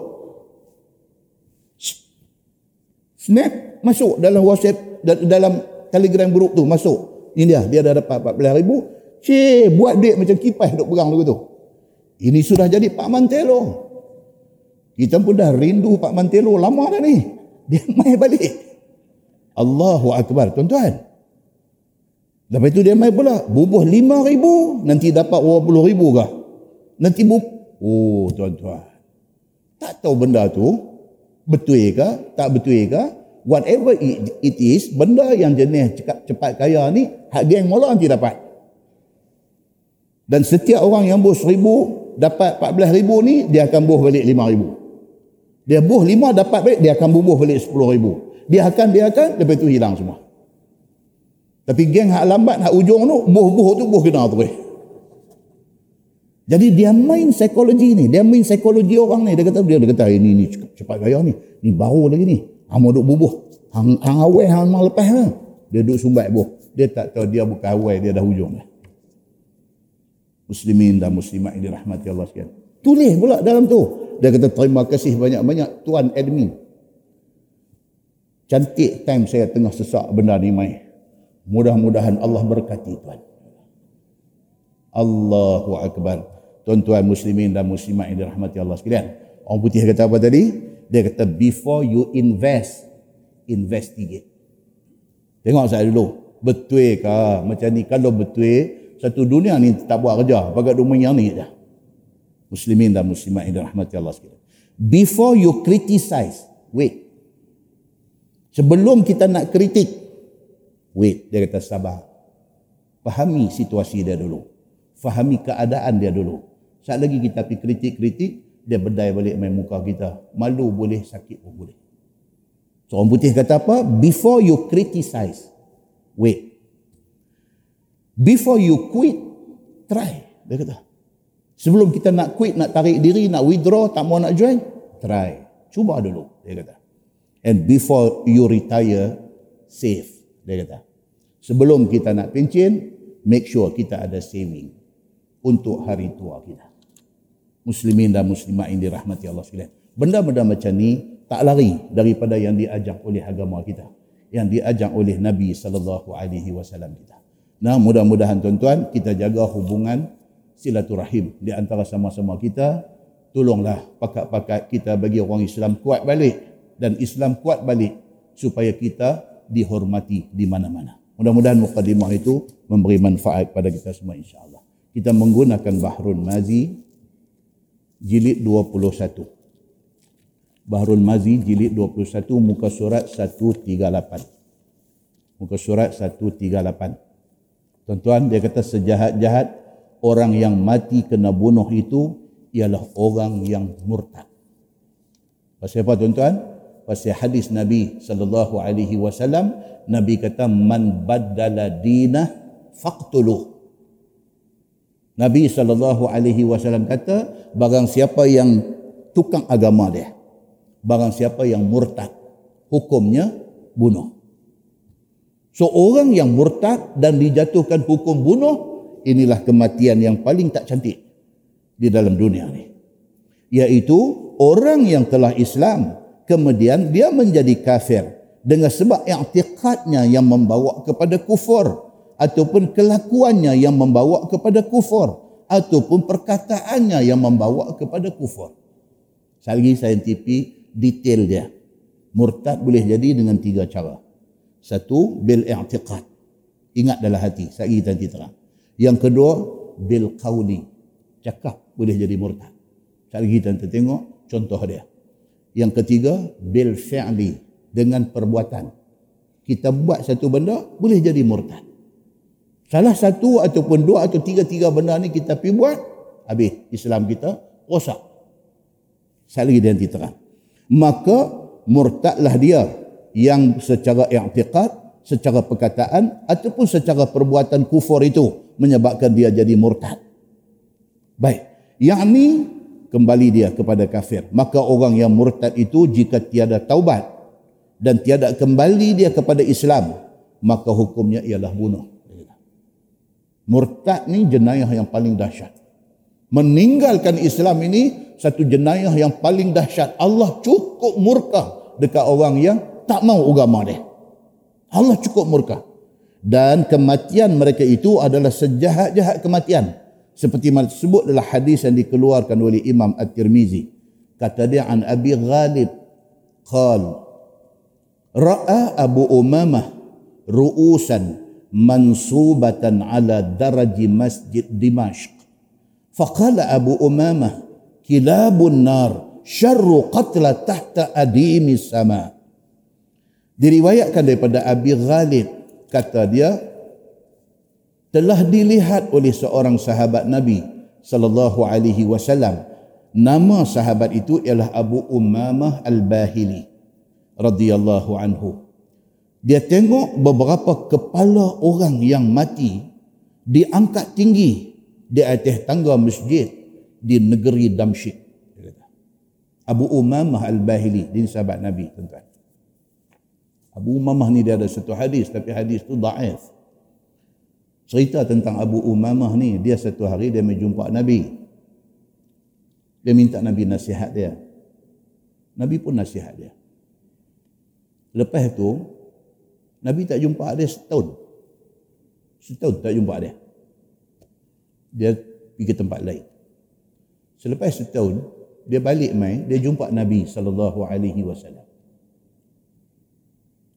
Snap, masuk dalam WhatsApp, dalam Telegram group tu, masuk. Ini dia dah dapat 14,000. Cik, buat duit macam kipas duk perang lagu tu. Ini sudah jadi Pak Mantelo. Kita pun dah rindu Pak Mantelo lama dah ni. Dia mai balik. Allahu Akbar, tuan-tuan. Lepas tu dia mai pula. Bubuh 5,000, nanti dapat 20,000 kah? Nanti oh, tuan-tuan. Tak tahu benda tu betul ke, tak betul ke. Whatever it is, benda yang jenis cepat kaya ni, hak dia yang mula nanti dapat. Dan setiap orang yang buh 1,000 dapat 14,000 ni, dia akan buh balik 5,000. Dia buh 5 dapat balik, dia akan bubuh balik 10,000. Dia akan, lepas tu hilang semua. Tapi geng hak lambat, hak ujung tu, buh-buh tu, buh kena tu. Jadi dia main psikologi ni, dia main psikologi orang ni. Dia kata, ini cepat gaya ni. Ni baru lagi ni. Hang mau duk bubuh. Hang awal, hang mau lepas lah. Dia duk sumbat buh. Dia tak tahu dia bukan awal, dia dah ujung lah. Muslimin dan muslimat yang dirahmati Allah sekalian. Tulis pula dalam tu. Dia kata terima kasih banyak-banyak tuan admin. Cantik time saya tengah sesak benda ni mai. Mudah-mudahan Allah berkati tuan. Allahu Akbar. Tuan-tuan muslimin dan muslimat yang dirahmati Allah sekalian. Orang putih kata apa tadi? Dia kata before you invest, investigate. Tengok saya dulu. Betul ke macam ni? Kalau betul, satu dunia ni tak buat kerja. Bagai rumah yang ni je. Muslimin dan muslimat yang dirahmati Allah sekalian. Before you criticize, wait. Sebelum kita nak kritik, wait. Dia kata sabar. Fahami situasi dia dulu. Fahami keadaan dia dulu. Saat lagi kita pergi kritik-kritik, dia bedai balik main muka kita. Malu boleh, sakit pun boleh. Seorang putih kata apa? Before you criticize, wait. Before you quit, try. Dia kata. Sebelum kita nak quit, nak tarik diri, nak withdraw, tak mau nak join, try. Cuba dulu, dia kata. And before you retire, save, dia kata. Sebelum kita nak pencen, make sure kita ada saving untuk hari tua kita. Muslimin dan muslimat yang dirahmati Allah sekalian. Benda-benda macam ni tak lari daripada yang diajak oleh agama kita, yang diajak oleh Nabi sallallahu alaihi wasallam kita. Nah, mudah-mudahan tuan-tuan kita jaga hubungan silaturahim di antara sama-sama kita. Tolonglah pakat-pakat kita bagi orang Islam kuat balik dan Islam kuat balik supaya kita dihormati di mana-mana. Mudah-mudahan mukadimah itu memberi manfaat pada kita semua insya-Allah. Kita menggunakan Bahrul Mazi jilid 21. Bahrul Mazi jilid 21 muka surat 138. Muka surat 138. Tuan-tuan, dia kata sejahat-jahat orang yang mati kena bunuh itu ialah orang yang murtad. Pasal apa tuan-tuan? Pasal hadis Nabi SAW, Nabi kata man baddala dinah faqtuluh. Nabi SAW kata barang siapa yang tukang agama dia, barang siapa yang murtad, hukumnya bunuh. So, orang yang murtad dan dijatuhkan hukum bunuh, inilah kematian yang paling tak cantik di dalam dunia ni. Iaitu, orang yang telah Islam, kemudian dia menjadi kafir dengan sebab i'tiqadnya yang membawa kepada kufur, ataupun kelakuannya yang membawa kepada kufur, ataupun perkataannya yang membawa kepada kufur. Sekali lagi saya tipi detail dia. Murtad boleh jadi dengan tiga cara. Satu, bil-i'tiqad. Ingat dalam hati. Saya ingin nanti terang. Yang kedua, bil-qawli. Cakap boleh jadi murtad. Saya ingin nanti tengok contoh dia. Yang ketiga, bil-fi'li. Dengan perbuatan. Kita buat satu benda, boleh jadi murtad. Salah satu ataupun dua atau tiga-tiga benda ni kita pergi buat, habis Islam kita rosak. Saya ingin nanti terang. Maka, murtadlah dia yang secara i'tiqad, secara perkataan ataupun secara perbuatan kufur itu menyebabkan dia jadi murtad. Baik, yakni kembali dia kepada kafir. Maka orang yang murtad itu jika tiada taubat dan tiada kembali dia kepada Islam, maka hukumnya ialah bunuh. Murtad ni jenayah yang paling dahsyat. Meninggalkan Islam ini satu jenayah yang paling dahsyat. Allah cukup murka dekat orang yang tak mau agama dia. Allah cukup murka. Dan kematian mereka itu adalah sejahat-jahat kematian. Seperti yang disebut dalam hadis yang dikeluarkan oleh Imam At-Tirmizi. Kata dia, an Abi Ghalib, qal, ra'a Abu Umamah ru'usan mansubatan ala daraji masjid Dimashq. Faqala Abu Umamah, kilabun nar, syarru qatla tahta adimis sama. Diriwayatkan daripada Abi Ghalib, kata dia telah dilihat oleh seorang sahabat Nabi sallallahu alaihi wasallam. Nama sahabat itu ialah Abu Umamah Al-Bahili radhiyallahu anhu. Dia tengok beberapa kepala orang yang mati diangkat tinggi di atas tangga masjid di negeri Damsyik. Abu Umamah Al-Bahili, dia sahabat Nabi, tuan-tuan. Abu Umamah ni dia ada satu hadis, tapi hadis tu da'if. Cerita tentang Abu Umamah ni, dia satu hari dia menjumpa Nabi. Dia minta Nabi nasihat dia. Nabi pun nasihat dia. Lepas tu, Nabi tak jumpa dia setahun. Setahun tak jumpa dia. Dia pergi ke tempat lain. Selepas setahun, dia balik mai, dia jumpa Nabi SAW.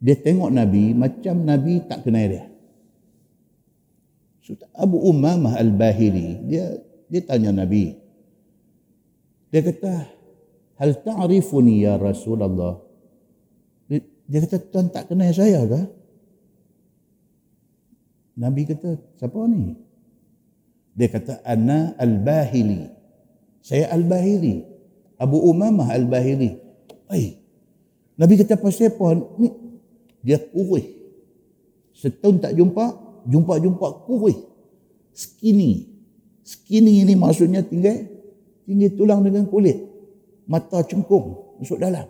Dia tengok Nabi, macam Nabi tak kenal dia. Sultan Abu Umamah Al-Bahili, dia tanya Nabi. Dia kata, hal ta'rifuni ya Rasulullah? Dia kata, tuan tak kenal saya ke? Nabi kata, siapa ni? Dia kata, ana Al-Bahili. Saya Al-Bahili. Abu Umamah Al-Bahili. Hey. Nabi kata, pasal apa ni? Dia kurus. Setahun tak jumpa kurus. Skinny. Skinny ni maksudnya tinggi tulang dengan kulit. Mata cengkung masuk dalam.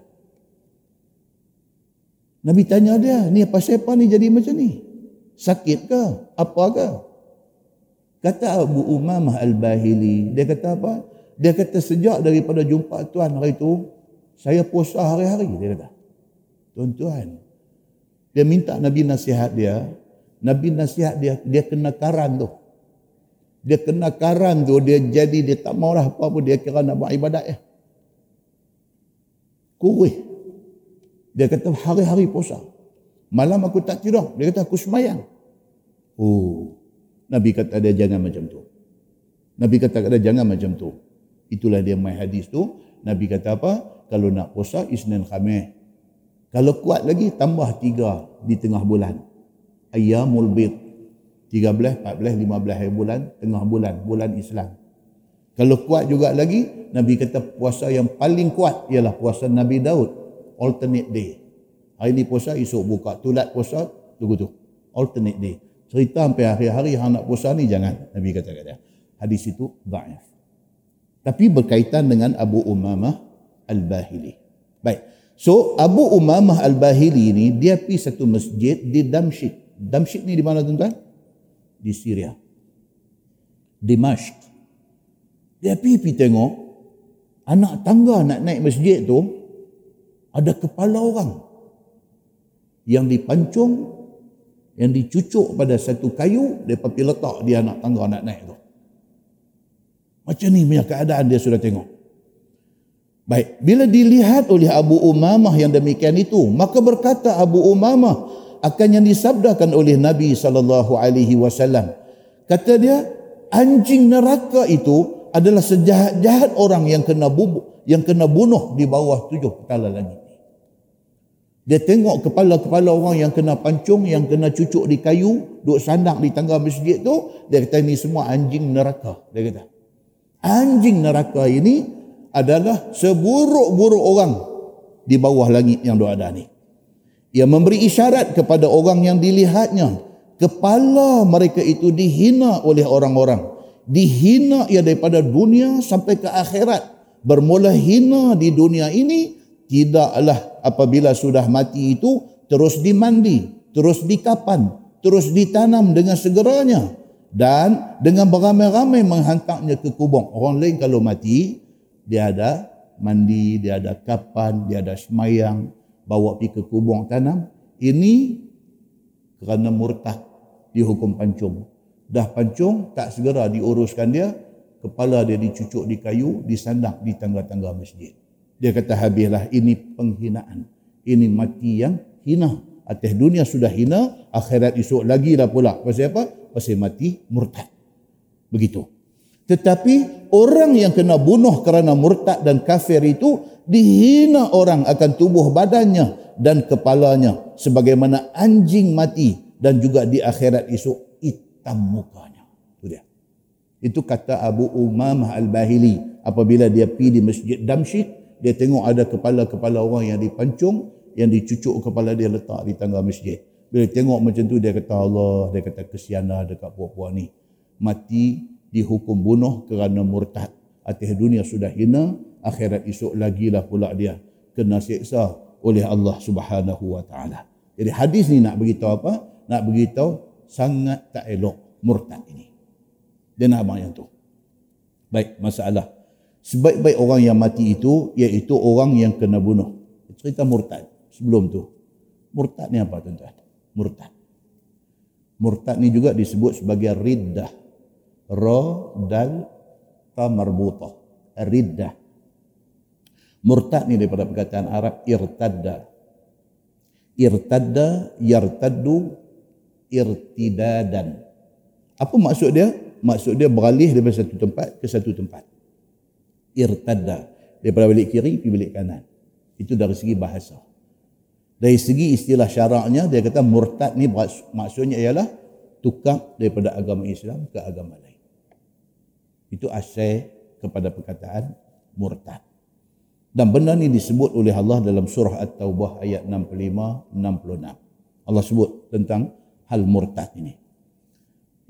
Nabi tanya dia, ni pasal apa ni jadi macam ni? Sakit ke? Apa ke? Kata Abu Umamah Al-Bahili, dia kata apa? Dia kata sejak daripada jumpa tuan hari tu, saya puasa hari-hari, dia kata. Tuan-tuan, dia minta Nabi nasihat dia. Nabi nasihat dia, dia kena karang tu, dia jadi, dia tak maulah apa-apa, dia kira nak buat ibadat ya. Kurih. Dia kata, hari-hari puasa. Malam aku tak tidur. Dia kata, aku semayang. Oh, Nabi kata dia jangan macam tu. Itulah dia mai hadis tu. Nabi kata apa? Kalau nak puasa, Isnin Khamis. Kalau kuat lagi, tambah 3 di tengah bulan. Ayyamul Bid. 13, 14, 15 hari bulan, tengah bulan, bulan Islam. Kalau kuat juga lagi, Nabi kata puasa yang paling kuat ialah puasa Nabi Daud, alternate day. Hari ni puasa, esok buka. Tulat puasa, tunggu tu. Alternate day. Cerita sampai hari-hari hang nak puasa ni jangan, Nabi kata kat dia. Hadis itu dhaif. Tapi berkaitan dengan Abu Umamah Al-Bahili. Baik. So, Abu Umamah Al-Bahili ni, dia pergi satu masjid di Damsyik. Damsyik ni di mana tuan-tuan? Di Syria. Dimashq. Dia pergi tengok, anak tangga nak naik masjid tu, ada kepala orang yang dipancung, yang dicucuk pada satu kayu, dia pergi letak dia anak tangga nak naik tu. Macam ni punya keadaan dia sudah tengok. Baik, bila dilihat oleh Abu Umamah yang demikian itu, maka berkata Abu Umamah, akan yang disabdakan oleh Nabi SAW. Kata dia, anjing neraka itu adalah sejahat-jahat orang yang kena bunuh di bawah 7 petala langit. Dia tengok kepala-kepala orang yang kena pancung, yang kena cucuk di kayu, duk sandak di tangga masjid tu, dia kata ini semua anjing neraka. Dia kata, anjing neraka ini adalah seburuk-buruk orang di bawah langit yang dia ada ni. Ia memberi isyarat kepada orang yang dilihatnya. Kepala mereka itu dihina oleh orang-orang. Dihina ia daripada dunia sampai ke akhirat. Bermula hina di dunia ini, tidaklah apabila sudah mati itu, terus dimandi, terus dikapan, terus ditanam dengan segeranya. Dan dengan beramai-ramai menghantarnya ke kubur. Orang lain kalau mati, dia ada mandi, dia ada kapan, dia ada semayang. Bawa pergi ke kubur tanam. Ini kerana murtad dihukum pancung. Dah pancung, tak segera diuruskan dia. Kepala dia dicucuk di kayu, disandak di tangga-tangga masjid. Dia kata habislah, ini penghinaan. Ini mati yang hina. Atas dunia sudah hina, akhirat esok lagi lah pula. Pasal apa? Pasal mati murtad. Begitu. Tetapi orang yang kena bunuh kerana murtad dan kafir itu dihina orang akan tubuh badannya dan kepalanya sebagaimana anjing mati dan juga di akhirat esok hitam mukanya. Itu dia. Itu kata Abu Umamah Al-Bahili apabila dia pergi di Masjid Damsyik, dia tengok ada kepala-kepala orang yang dipancung, yang dicucuk kepala dia letak di tangga masjid. Bila tengok macam tu dia kata Allah, dia kata kesianlah dekat puak-puak ni. Mati dihukum bunuh kerana murtad. Atas dunia sudah hina, akhirat esok lagilah pula dia kena seksa oleh Allah Subhanahu Wa Taala. Jadi hadis ni nak beritahu apa? Nak beritahu sangat tak elok murtad ini. Dia nak abang yang tu. Baik, masalah. Sebaik-baik orang yang mati itu, iaitu orang yang kena bunuh. Cerita murtad sebelum tu. Murtad ni apa tuan-tuan? Murtad. Murtad ni juga disebut sebagai riddah. Ra dal ta marbutah. Riddah. Murtad ni daripada perkataan Arab irtadda. Irtadda, yartaddu, irtidadan. Apa maksud dia? Maksud dia beralih daripada satu tempat ke satu tempat. Irtadda. Daripada balik kiri pergi balik kanan. Itu dari segi bahasa. Dari segi istilah syaraknya, dia kata murtad ni maksudnya ialah tukar daripada agama Islam ke agama lain. Itu asal kepada perkataan murtad. Dan benda ni disebut oleh Allah dalam surah At-Taubah ayat 65-66. Allah sebut tentang hal murtad ini.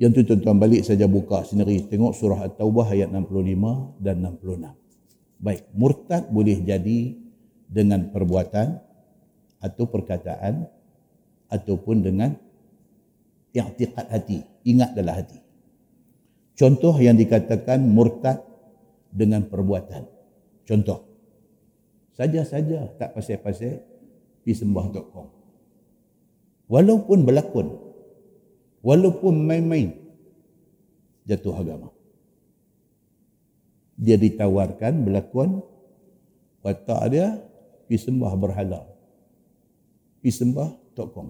Yang tu tuan-tuan balik saja buka sendiri. Tengok surah At-Taubah ayat 65 dan 66. Baik, murtad boleh jadi dengan perbuatan atau perkataan ataupun dengan i'tiqad hati, ingat dalam hati. Contoh yang dikatakan murtad dengan perbuatan. Contoh, saja-saja tak pasal-pasal pergi sembah tok kong. Walaupun berlakon, Walaupun main-main jatuh agama. Dia ditawarkan berlakuan watak dia pergi sembah berhala. Pergi sembah tokong.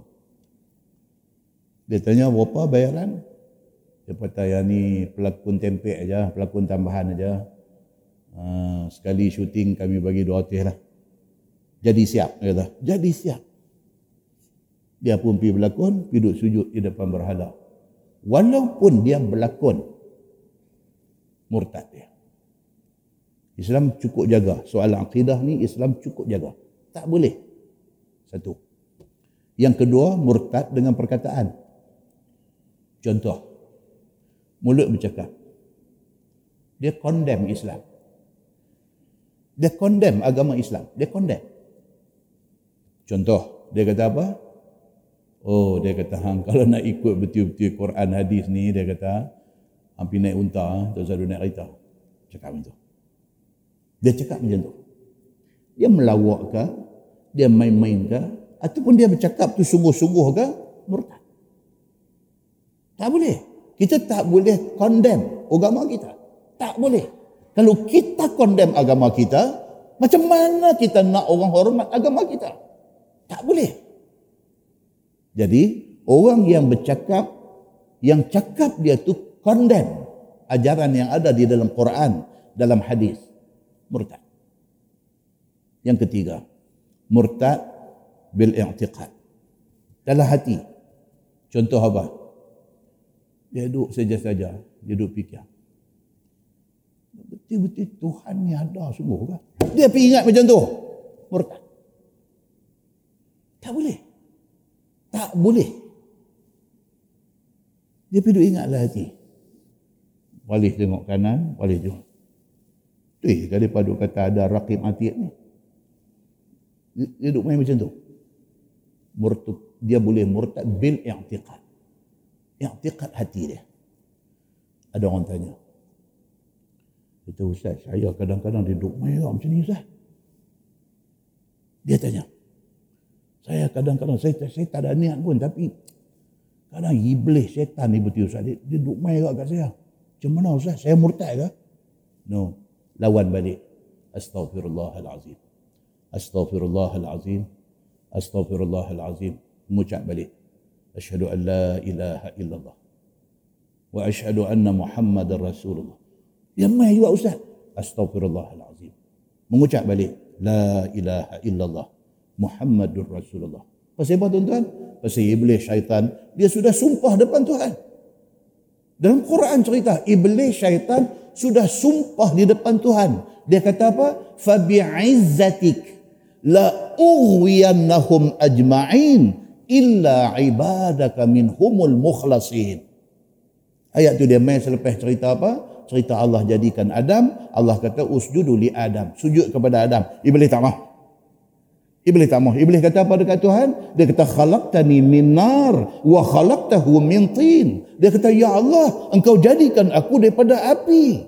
Dia tanya berapa bayaran? Dia kata yang ni pelakon tempek aja, pelakon tambahan aja. Sekali syuting kami bagi 200 lah. Jadi siap, dia kata. Jadi siap. Dia pun pergi berlakon, pergi duduk sujud di depan berhala. Walaupun dia berlakon, murtad dia. Islam cukup jaga. Soal akidah ni Islam cukup jaga. Tak boleh. Satu. Yang kedua, murtad dengan perkataan. Contoh, mulut bercakap. Dia condemn Islam. Dia condemn agama Islam. Dia condemn. Contoh, dia kata apa? Oh, dia kata, kalau nak ikut betul-betul Quran hadis ni, dia kata, hampir naik unta, tak usah naik kereta. Cakap macam tu. Dia cakap macam tu. Dia melawak ke? Dia main-main ke? Ataupun dia bercakap tu sungguh-sungguh ke? Murtad. Tak boleh. Kita tak boleh condemn agama kita. Tak boleh. Kalau kita condemn agama kita, macam mana kita nak orang hormat agama kita? Tak boleh. Jadi, orang yang cakap dia tu condemn ajaran yang ada di dalam Quran, dalam hadis. Murtad. Yang ketiga, murtad bil-i'tiqad. Dalam hati. Contoh apa? Dia duduk saja-saja. Dia duduk fikir. Betul-betul Tuhan ni ada sungguh kan? Dia pergi ingat macam tu. Murtad. Tak boleh. Tak boleh. Dia pergi duduk ingatlah hati. Walih tengok kanan, walih tengok. Kali padu kata ada rakib atid ni. Dia duduk main macam tu. Murtad. Dia boleh murtad bil i'tiqad. I'tiqad hati dia. Ada orang tanya. Kata, Ustaz, saya kadang-kadang dia duduk main macam ni, Ustaz. Dia tanya. Saya kadang-kadang, saya tak ada niat pun. Tapi, kadang iblis setan ni betul, Ustaz. Dia duduk main kat saya. Macam mana, Ustaz? Saya murtad ke? No. Lawan balik. Astaghfirullahalazim. Astaghfirullahalazim. Astaghfirullahalazim. Mengucap balik. Asyhadu an la ilaha illallah. Wa asyhadu anna Muhammadar Rasulullah. Yang mai juga Ustaz. Astaghfirullahalazim. Mengucap balik. La ilaha illallah. Muhammadur Rasulullah. Pasal apa tuan-tuan? Pasal iblis syaitan. Dia sudah sumpah depan Tuhan. Dalam Quran cerita. Iblis syaitan sudah sumpah di depan Tuhan. Dia kata apa? فَبِعِزَّتِكَ لَأُغْوِيَنَّهُمْ أَجْمَعِينَ إِلَّا عِبَادَكَ مِنْهُمُ الْمُخْلَصِينَ. Ayat tu dia main selepas cerita apa? Cerita Allah jadikan Adam. Allah kata, usjudu li Adam. Sujud kepada Adam. Iblis tak mahu. Iblis tak mahu. Iblis kata apa dekat Tuhan? Dia kata, khalaqtani min nar wa khalaqtahu min tin. Dia kata, Ya Allah, engkau jadikan aku daripada api.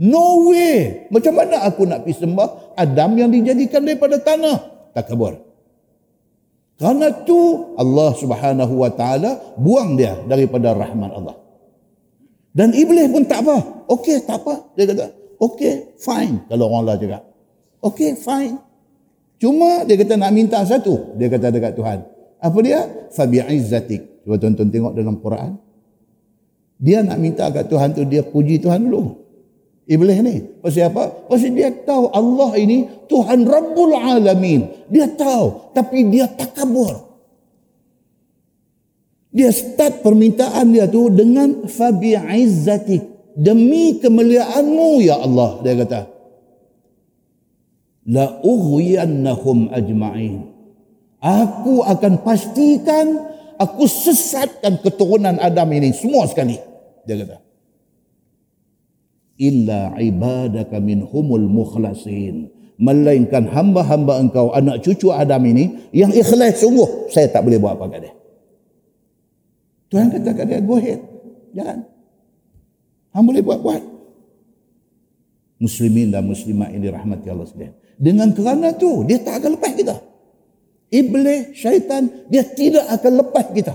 No way. Macam mana aku nak pergi sembah Adam yang dijadikan daripada tanah? Takabur. Kerana tu Allah subhanahu wa ta'ala buang dia daripada rahmat Allah. Dan Iblis pun tak apa. Okey, tak apa. Dia kata, okey, fine. Kalau orang Allah cakap. Okey, fine. Cuma dia kata nak minta satu. Dia kata dekat Tuhan. Apa dia? Fabi'izzatik. Cuba tuan-tuan tengok dalam Quran. Dia nak minta kat Tuhan tu, dia puji Tuhan dulu. Iblis ni. Pasal apa? Pasal dia tahu Allah ini Tuhan Rabbul Alamin. Dia tahu. Tapi dia takabur. Dia start permintaan dia tu dengan Fabi'izzatik. Demi kemuliaanmu, Ya Allah. Dia kata. La ughwiyannahum ajma'in. Aku akan pastikan aku sesatkan keturunan Adam ini semua sekali. Dia kata. Illa ibadaka minhumul mukhlasin. Melainkan hamba-hamba engkau, anak cucu Adam ini yang ikhlas sungguh. Saya tak boleh buat apa kat dia. Tuhan kata kat dia, go ahead. Jangan. Hang boleh buat-buat. Muslimin dan muslimat yang dirahmati Allah sekalian. Dengan kerana tu, dia tak akan lepas kita. Iblis, syaitan, dia tidak akan lepas kita.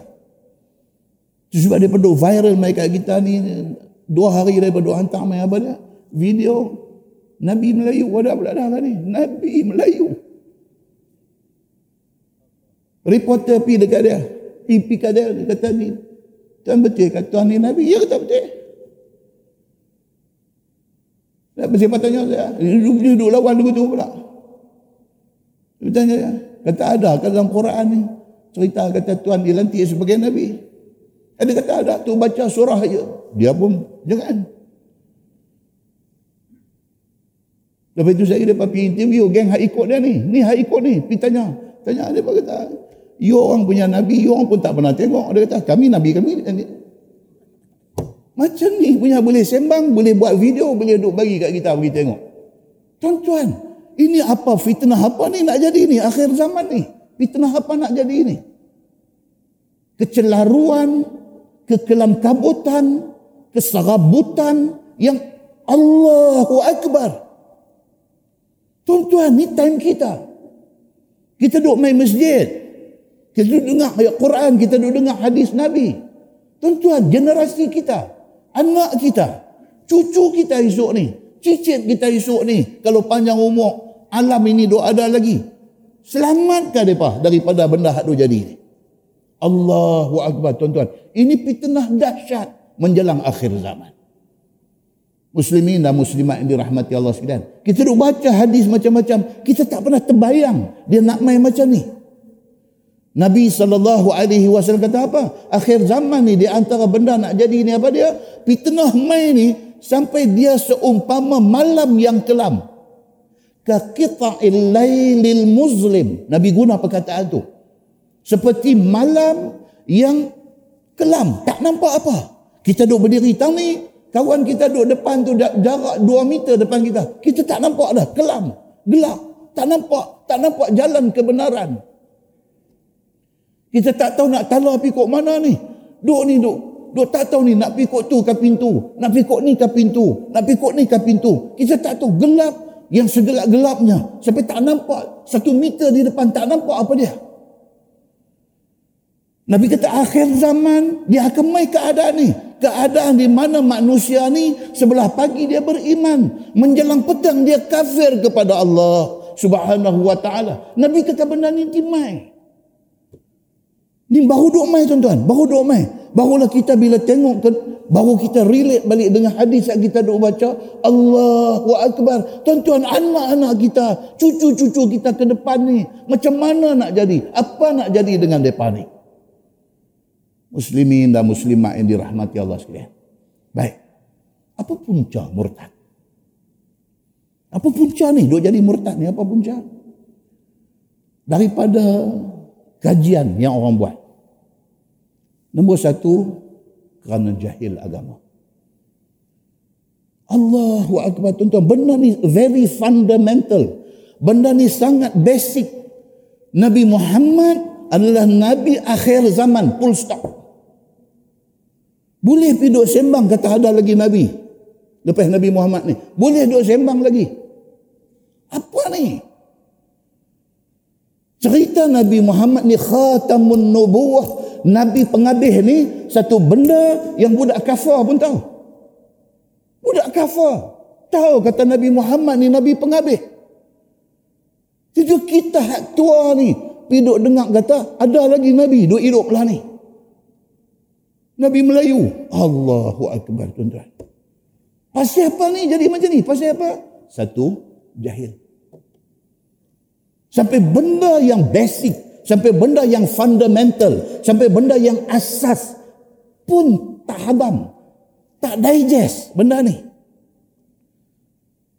Sebab daripada viral mereka kita ni, 2 hari daripada hantar main apa dia, video Nabi Melayu ada pula dah tadi. Nabi Melayu. Reporter pergi dekat dia. Pergi kat dia, dia kata ni, tuan betul kata tuan ni Nabi? Ya, kata betul. Siapa tanya saya? Dia duduk lawan dulu tu pula. Dia tanya saya. Kata ada kat dalam Quran ni cerita kata tuan dilantik sebagai Nabi? Dia kata ada. Tu baca surah je. Dia pun jangan. Lepas tu saya dapat pergi interview geng hak ikut dia ni. Ni hak ikut ni. Pergi tanya. Tanya dia kata, you orang punya Nabi, you orang pun tak pernah tengok. Dia kata, kami Nabi kami. Macam ni punya boleh sembang, boleh buat video, boleh duk bagi kat kita pergi tengok. Tuan-tuan, ini apa fitnah apa ni nak jadi ni? Akhir zaman ni. Fitnah apa nak jadi ni? Kecelaruan, kekelamkabutan, keserabutan yang Allahu Akbar. Tuan-tuan, ni time kita. Kita duduk main masjid. Kita duduk dengar ayat Quran, kita duduk dengar hadis Nabi. Tuan-tuan, generasi kita, anak kita, cucu kita esok ni, cicit kita esok ni, kalau panjang umur, alam ini doa ada lagi. Selamatkah mereka daripada benda hak tu jadi ni? Allahu Akbar, tuan-tuan. Ini fitnah dahsyat menjelang akhir zaman. Muslimin dan muslimat yang dirahmati Allah sekalian. Kita duk baca hadis macam-macam, kita tak pernah terbayang dia nak main macam ni. Nabi SAW kata apa? Akhir zaman ni di antara benda nak jadi ni apa dia? Fitnah main ni sampai dia seumpama malam yang kelam. Kaqita'il lailil muzlim. Nabi guna perkataan tu. Seperti malam yang kelam, tak nampak apa. Kita duduk berdiri tang ni, kawan kita duduk depan tu, jarak 2 meter depan kita. Kita tak nampak dah. Kelam. Gelap. Tak nampak jalan kebenaran. Kita tak tahu nak tala pergi kot mana ni. Duduk tak tahu ni nak pergi kot tu ke pintu. Nak pergi kot ni ke pintu. Nak pergi kot ni ke pintu. Kita tak tahu gelap yang segelap-gelapnya. Sampai tak nampak. 1 meter di depan tak nampak apa dia. Nabi kata akhir zaman dia akan mai keadaan ni. Keadaan di mana manusia ni sebelah pagi dia beriman, menjelang petang dia kafir kepada Allah Subhanahu wa ta'ala. Nabi kata benda ni timai. Ni baru duk mai tuan-tuan, baru duk mai. Barulah kita bila tengok baru kita relate balik dengan hadis yang kita duk baca. Allahu Akbar. Tuan-tuan, anak-anak kita, cucu-cucu kita ke depan ni macam mana nak jadi? Apa nak jadi dengan depa ni? Muslimin dan muslimat yang dirahmati Allah sekalian. Baik. Apa punca murtad? Apa punca ni? Duk jadi murtad ni apa punca? Daripada kajian yang orang buat. Nombor 1, kerana jahil agama. Allahu Akbar, tuan-tuan. Benda ni very fundamental. Benda ni sangat basic. Nabi Muhammad adalah Nabi akhir zaman. Full stop. Boleh pergi duduk sembang kata ada lagi Nabi lepas Nabi Muhammad ni. Boleh duduk sembang lagi. Apa ni? Cerita Nabi Muhammad ni khatamun nubuwah. Nabi pengabih ni satu benda yang budak kafar pun tahu. Budak kafar tahu kata Nabi Muhammad ni Nabi pengabih. Jadi kita hak tua ni pergi duduk dengar kata ada lagi Nabi duduk hidup lah ni. Nabi Melayu. Allahu Akbar, tuan-tuan. Pasal apa ni jadi macam ni? Pasal apa? 1, jahil. Sampai benda yang basic, sampai benda yang fundamental, sampai benda yang asas pun tak habam. Tak digest benda ni.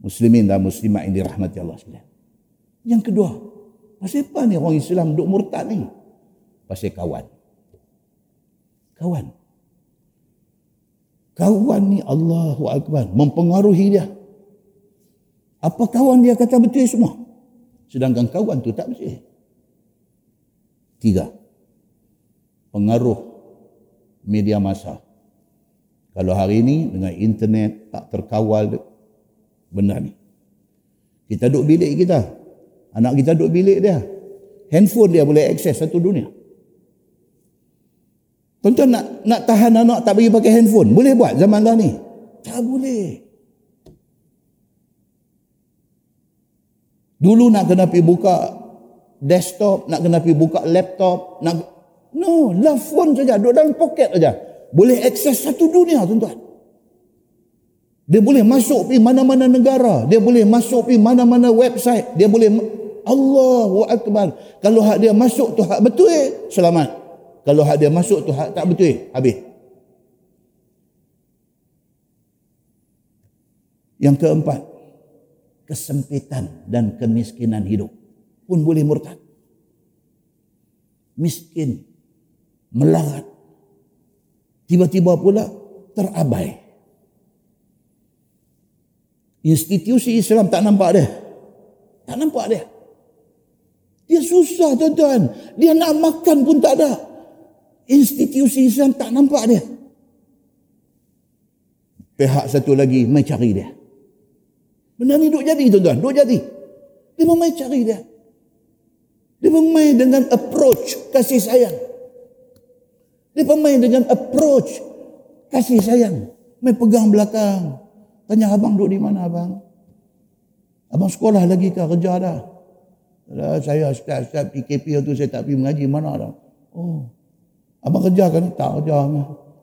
Muslimin dan muslimat yang dirahmati Allah sekalian. Yang kedua, pasal apa ni orang Islam duduk murtad ni? Pasal kawan. Kawan ni Allahu Akbar mempengaruhi dia. Apa kawan dia kata betul semua, sedangkan kawan tu tak betul. 3, pengaruh media massa. Kalau hari ni dengan internet tak terkawal benda ni. Kita duduk bilik kita, anak kita duduk bilik dia, handphone dia boleh akses satu dunia. Tuan-tuan nak tahan anak tak bagi pakai handphone, boleh buat zaman dah ni? Tak boleh. Dulu nak kena pergi buka desktop, nak kena pergi buka laptop, no, lah phone saja, duduk dalam poket saja. Boleh akses satu dunia, tuan-tuan. Dia boleh masuk pergi mana-mana negara, dia boleh masuk pergi mana-mana website, dia boleh. Allahu Akbar. Kalau hak dia masuk tu hak betul, selamat. Kalau hak dia masuk tu hak tak betul, habis. Yang keempat, kesempitan dan kemiskinan hidup pun boleh murtad. Miskin, melarat, tiba-tiba pula terabai. Institusi Islam tak nampak dia. Tak nampak dia. Dia susah, tuan-tuan. Dia nak makan pun tak ada. Institusi Islam tak nampak dia. Pihak satu lagi mai cari dia. Benda ni duk jadi, tuan-tuan. Duk jadi. Dia mai cari dia. Dia main dengan approach kasih sayang. Dia main dengan approach kasih sayang. Mai pegang belakang. Tanya, abang duduk di mana, abang? Abang sekolah lagi ke? Kerja dah? Saya ustaz PKP tu saya tak pergi mengaji, mana dah. Oh, abang kerja kan? Tak kerja.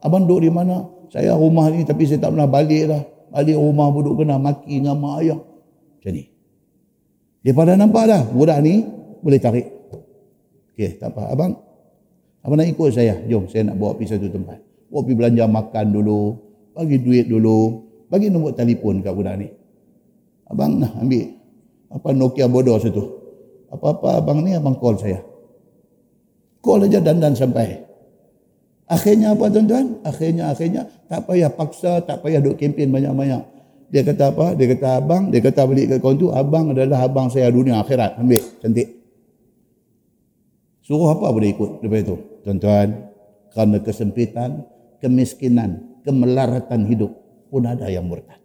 Abang duduk di mana? Saya rumah ni tapi saya tak pernah balik dah. Balik rumah duduk kena maki dengan mak ayah. Macam ni. Daripada nampak dah, budak ni boleh tarik. Okey, tak apa. Abang nak ikut saya. Jom, saya nak bawa pergi satu tempat. Bawa pergi belanja makan dulu. Bagi duit dulu. Bagi nombor telefon kat budak ni. Abang nak ambil Nokia bodoh situ. Apa-apa abang ni, abang call saya. Call aja dan sampai. Akhirnya apa, tuan-tuan? Akhirnya tak payah paksa, tak payah duk kempen banyak-banyak. Dia kata apa? Dia kata abang, dia kata balik ke kawan tu, abang adalah abang saya dunia akhirat. Ambil, cantik. Suruh apa boleh ikut daripada tu? Tuan-tuan, kerana kesempitan, kemiskinan, kemelaratan hidup pun ada yang murtad.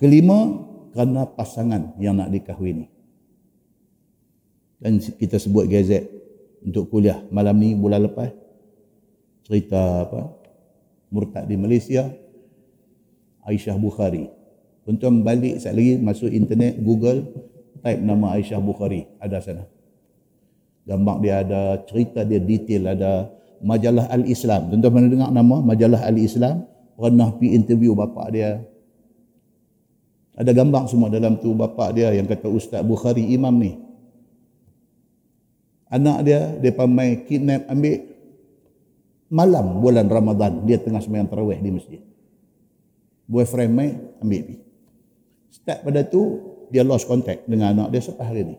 Kelima, kerana pasangan yang nak dikahwini. Dan kita sebut gazet untuk kuliah malam ni, bulan lepas, cerita apa murtad di Malaysia, Aisyah Bukhari. Tuan-tuan balik sekali lagi, masuk internet, Google, type nama Aisyah Bukhari, ada sana. Gambar dia ada, cerita dia detail ada. Majalah Al-Islam, tuan-tuan pernah dengar nama Majalah Al-Islam? Pernah pergi interview bapak dia. Ada gambar semua dalam tu bapak dia yang kata Ustaz Bukhari imam ni. Anak dia, dia pamai kidnap ambil malam bulan Ramadan. Dia tengah sembahyang tarawih di masjid. Boyfriend mai ambil pergi. Start pada tu, dia lost contact dengan anak dia sampai hari ni.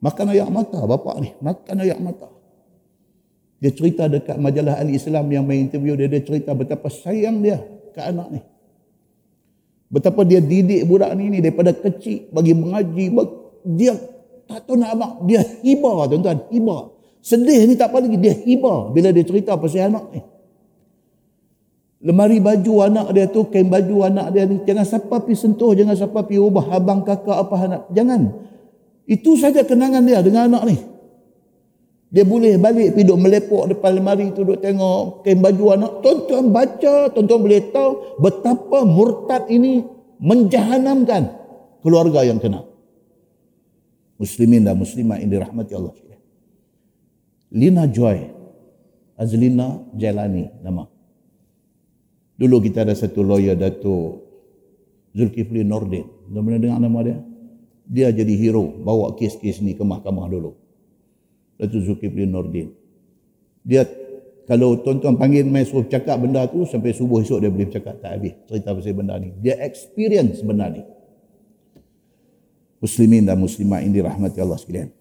Makan ayak mata bapak ni. Makan ayak mata. Dia cerita dekat Majalah Al-Islam yang main interview dia. Dia cerita betapa sayang dia ke anak ni. Betapa dia didik budak ni daripada kecil bagi mengaji. Dia tak tahu nak anak. Dia hiba, tuan-tuan. Hiba. Sedih ni tak apa lagi. Dia hiba bila dia cerita pasal anak ni. Lemari baju anak dia tu, kain baju anak dia ni, jangan siapa pergi sentuh, jangan siapa pergi ubah, abang, kakak, apa anak. Jangan. Itu saja kenangan dia dengan anak ni. Dia boleh balik pergi duduk melepok depan lemari tu, duduk tengok kain baju anak. Tuan-tuan baca, tuan-tuan boleh tahu betapa murtad ini menjahanamkan keluarga yang kena. Muslimin dan muslimat yang dirahmati Allah. Lina Joy Azlina Jailani nama. Dulu kita ada satu lawyer, Dato' Zulkifli Nordin. Dah pernah dengar nama dia? Dia jadi hero, bawa kes-kes ni ke mahkamah dulu. Datuk Zulkifli Nordin. Dia, kalau tuan-tuan panggil main suruh cakap benda tu, sampai subuh esok dia boleh cakap tak habis cerita pasal benda ni. Dia experience benda ni. Muslimin dan muslimat yang dirahmati Allah sekalian.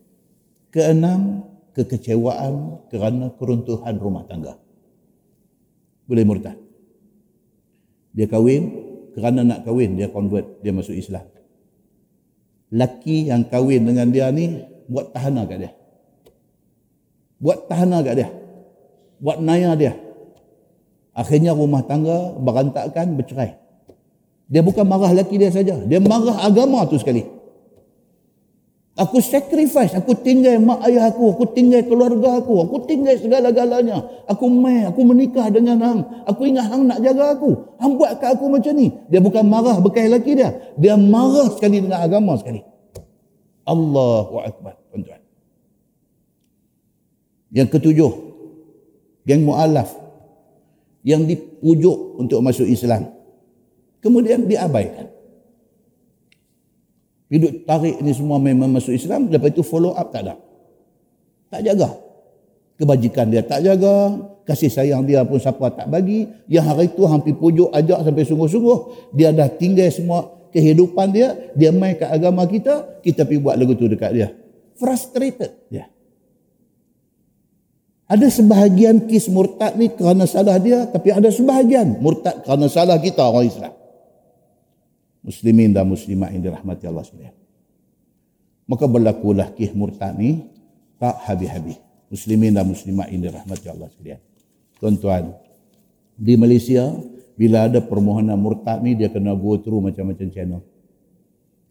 Keenam, kekecewaan kerana keruntuhan rumah tangga. Boleh murtad. Dia kahwin, kerana nak kahwin dia convert, dia masuk Islam. Laki yang kahwin dengan dia ni buat tahanan kat dia. Buat naya dia. Akhirnya rumah tangga berantakan, bercerai. Dia bukan marah lelaki dia saja, dia marah agama tu sekali. Aku sacrifice, aku tinggal mak ayah aku tinggal keluarga aku tinggal segala-galanya. Aku menikah dengan hang. Aku ingat hang nak jaga aku. Hang buat kat aku macam ni. Dia bukan marah bekai lelaki dia. Dia marah sekali dengan agama sekali. Allahu Akbar, tuan-tuan. Yang ketujuh, geng mu'alaf yang dipujuk untuk masuk Islam. Kemudian diabaikan. Hidup tarik ni semua memang masuk Islam, lepas itu follow up tak ada. Tak jaga. Kebajikan dia tak jaga, kasih sayang dia pun siapa tak bagi. Yang hari tu hampir pujuk, ajak sampai sungguh-sungguh, dia dah tinggal semua kehidupan dia, dia main kat agama kita, kita pergi buat lagu tu dekat dia. Frustrated dia. Ada sebahagian kes murtad ni kerana salah dia, tapi ada sebahagian murtad kerana salah kita orang Islam. Muslimin dan muslimat yang dirahmati Allah sekalian. Maka berlakulah kisah murtad ni tak habis-habis. Muslimin dan muslimat yang dirahmati Allah sekalian. Tuan-tuan, di Malaysia bila ada permohonan murtad ni dia kena go through macam-macam channel.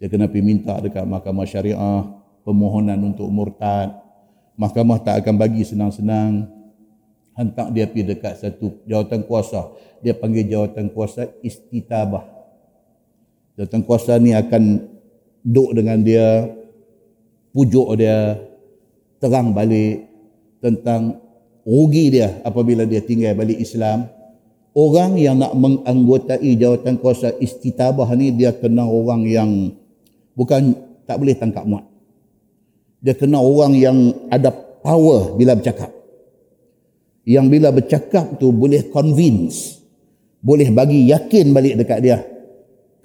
Dia kena pergi minta dekat mahkamah syariah permohonan untuk murtad. Mahkamah tak akan bagi senang-senang. Hantar dia pergi dekat satu jawatan kuasa. Dia panggil jawatan kuasa istitabah. Jawatan kuasa ni akan duduk dengan dia, pujuk dia, terang balik tentang rugi dia apabila dia tinggal balik Islam. Orang yang nak menganggotai jawatan kuasa istitabah ni, dia kena orang yang bukan tak boleh tangkap muat. Dia kena orang yang ada power bila bercakap. Yang bila bercakap tu boleh convince, boleh bagi yakin balik dekat dia.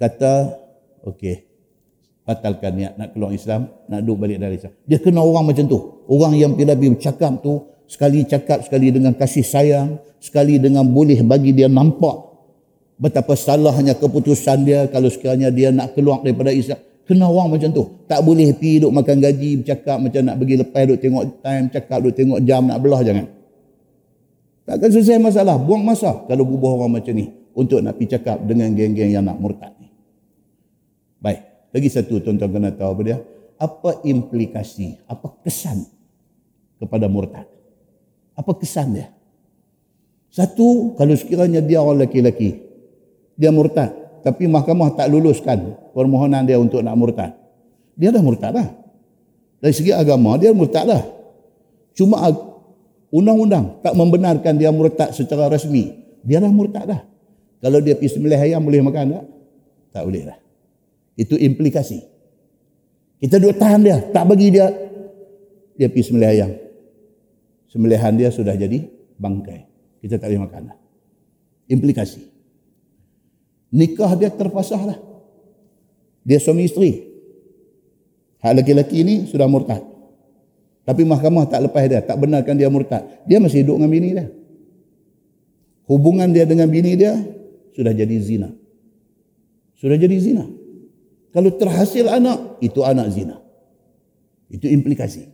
Kata, okey, batalkan niat nak keluar Islam, nak duduk balik dari Islam. Dia kena orang macam tu. Orang yang bila bercakap tu, sekali cakap, sekali dengan kasih sayang, sekali dengan boleh bagi dia nampak betapa salahnya keputusan dia kalau sekiranya dia nak keluar daripada Islam. Kena orang macam tu. Tak boleh pergi duduk makan gaji, bercakap macam nak pergi lepas, duduk tengok time, cakap duduk tengok jam, nak belah, jangan. Takkan selesai masalah, buang masa kalau bubuh orang macam ni untuk nak pergi cakap dengan geng-geng yang nak murtad ni. Baik, lagi satu tuan-tuan kena tahu apa dia. Apa implikasi, apa kesan kepada murtad? Apa kesan dia? Satu, kalau sekiranya dia orang lelaki-lelaki, dia murtad, tapi mahkamah tak luluskan permohonan dia untuk nak murtad. Dia dah murtad dah. Dari segi agama, dia murtad dah. Cuma undang-undang tak membenarkan dia murtad secara rasmi. Dia dah murtad dah. Kalau dia pergi sembelih ayam, boleh makan tak? Tak boleh dah. Itu implikasi. Kita duduk tahan dia, tak bagi dia. Dia pergi sembelih ayam. Sembelihan dia sudah jadi bangkai. Kita tak boleh makan dah. Implikasi. Nikah dia terpasah lah. Dia suami isteri. Hak lelaki-lelaki ni sudah murtad. Tapi mahkamah tak lepas dia, tak benarkan dia murtad. Dia masih hidup dengan bini dia. Hubungan dia dengan bini dia sudah jadi zina. Sudah jadi zina. Kalau terhasil anak, itu anak zina. Itu implikasi.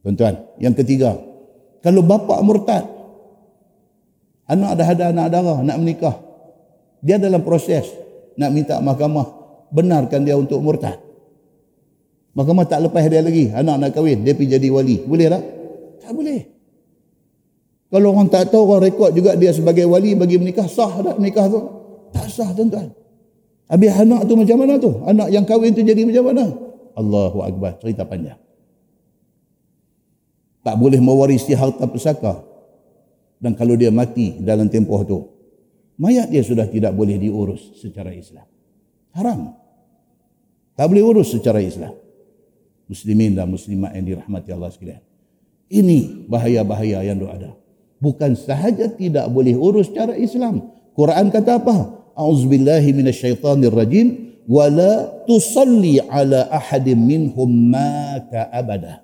Tuan-tuan, yang ketiga, kalau bapa murtad, anak dah ada anak dara, nak menikah, dia dalam proses nak minta mahkamah benarkan dia untuk murtad. Mahkamah tak lepas dia lagi, anak nak kahwin, dia pergi jadi wali. Boleh tak? Tak boleh. Kalau orang tak tahu, orang rekod juga dia sebagai wali bagi menikah, sah tak nikah tu? Tak sah, tuan-tuan. Habis anak tu macam mana tu? Anak yang kahwin tu jadi macam mana? Allahu Akbar, cerita panjang. Tak boleh mewarisi harta pusaka. Dan kalau dia mati dalam tempoh tu, mayat dia sudah tidak boleh diurus secara Islam. Haram. Tak boleh urus secara Islam. Muslimin dan muslimat yang dirahmati Allah sekalian. Ini bahaya-bahaya yang ada. Bukan sahaja tidak boleh urus secara Islam. Quran kata apa? A'udzubillahi minasyaitanirrajim wala tusalli ala ahadin minhum mata abada.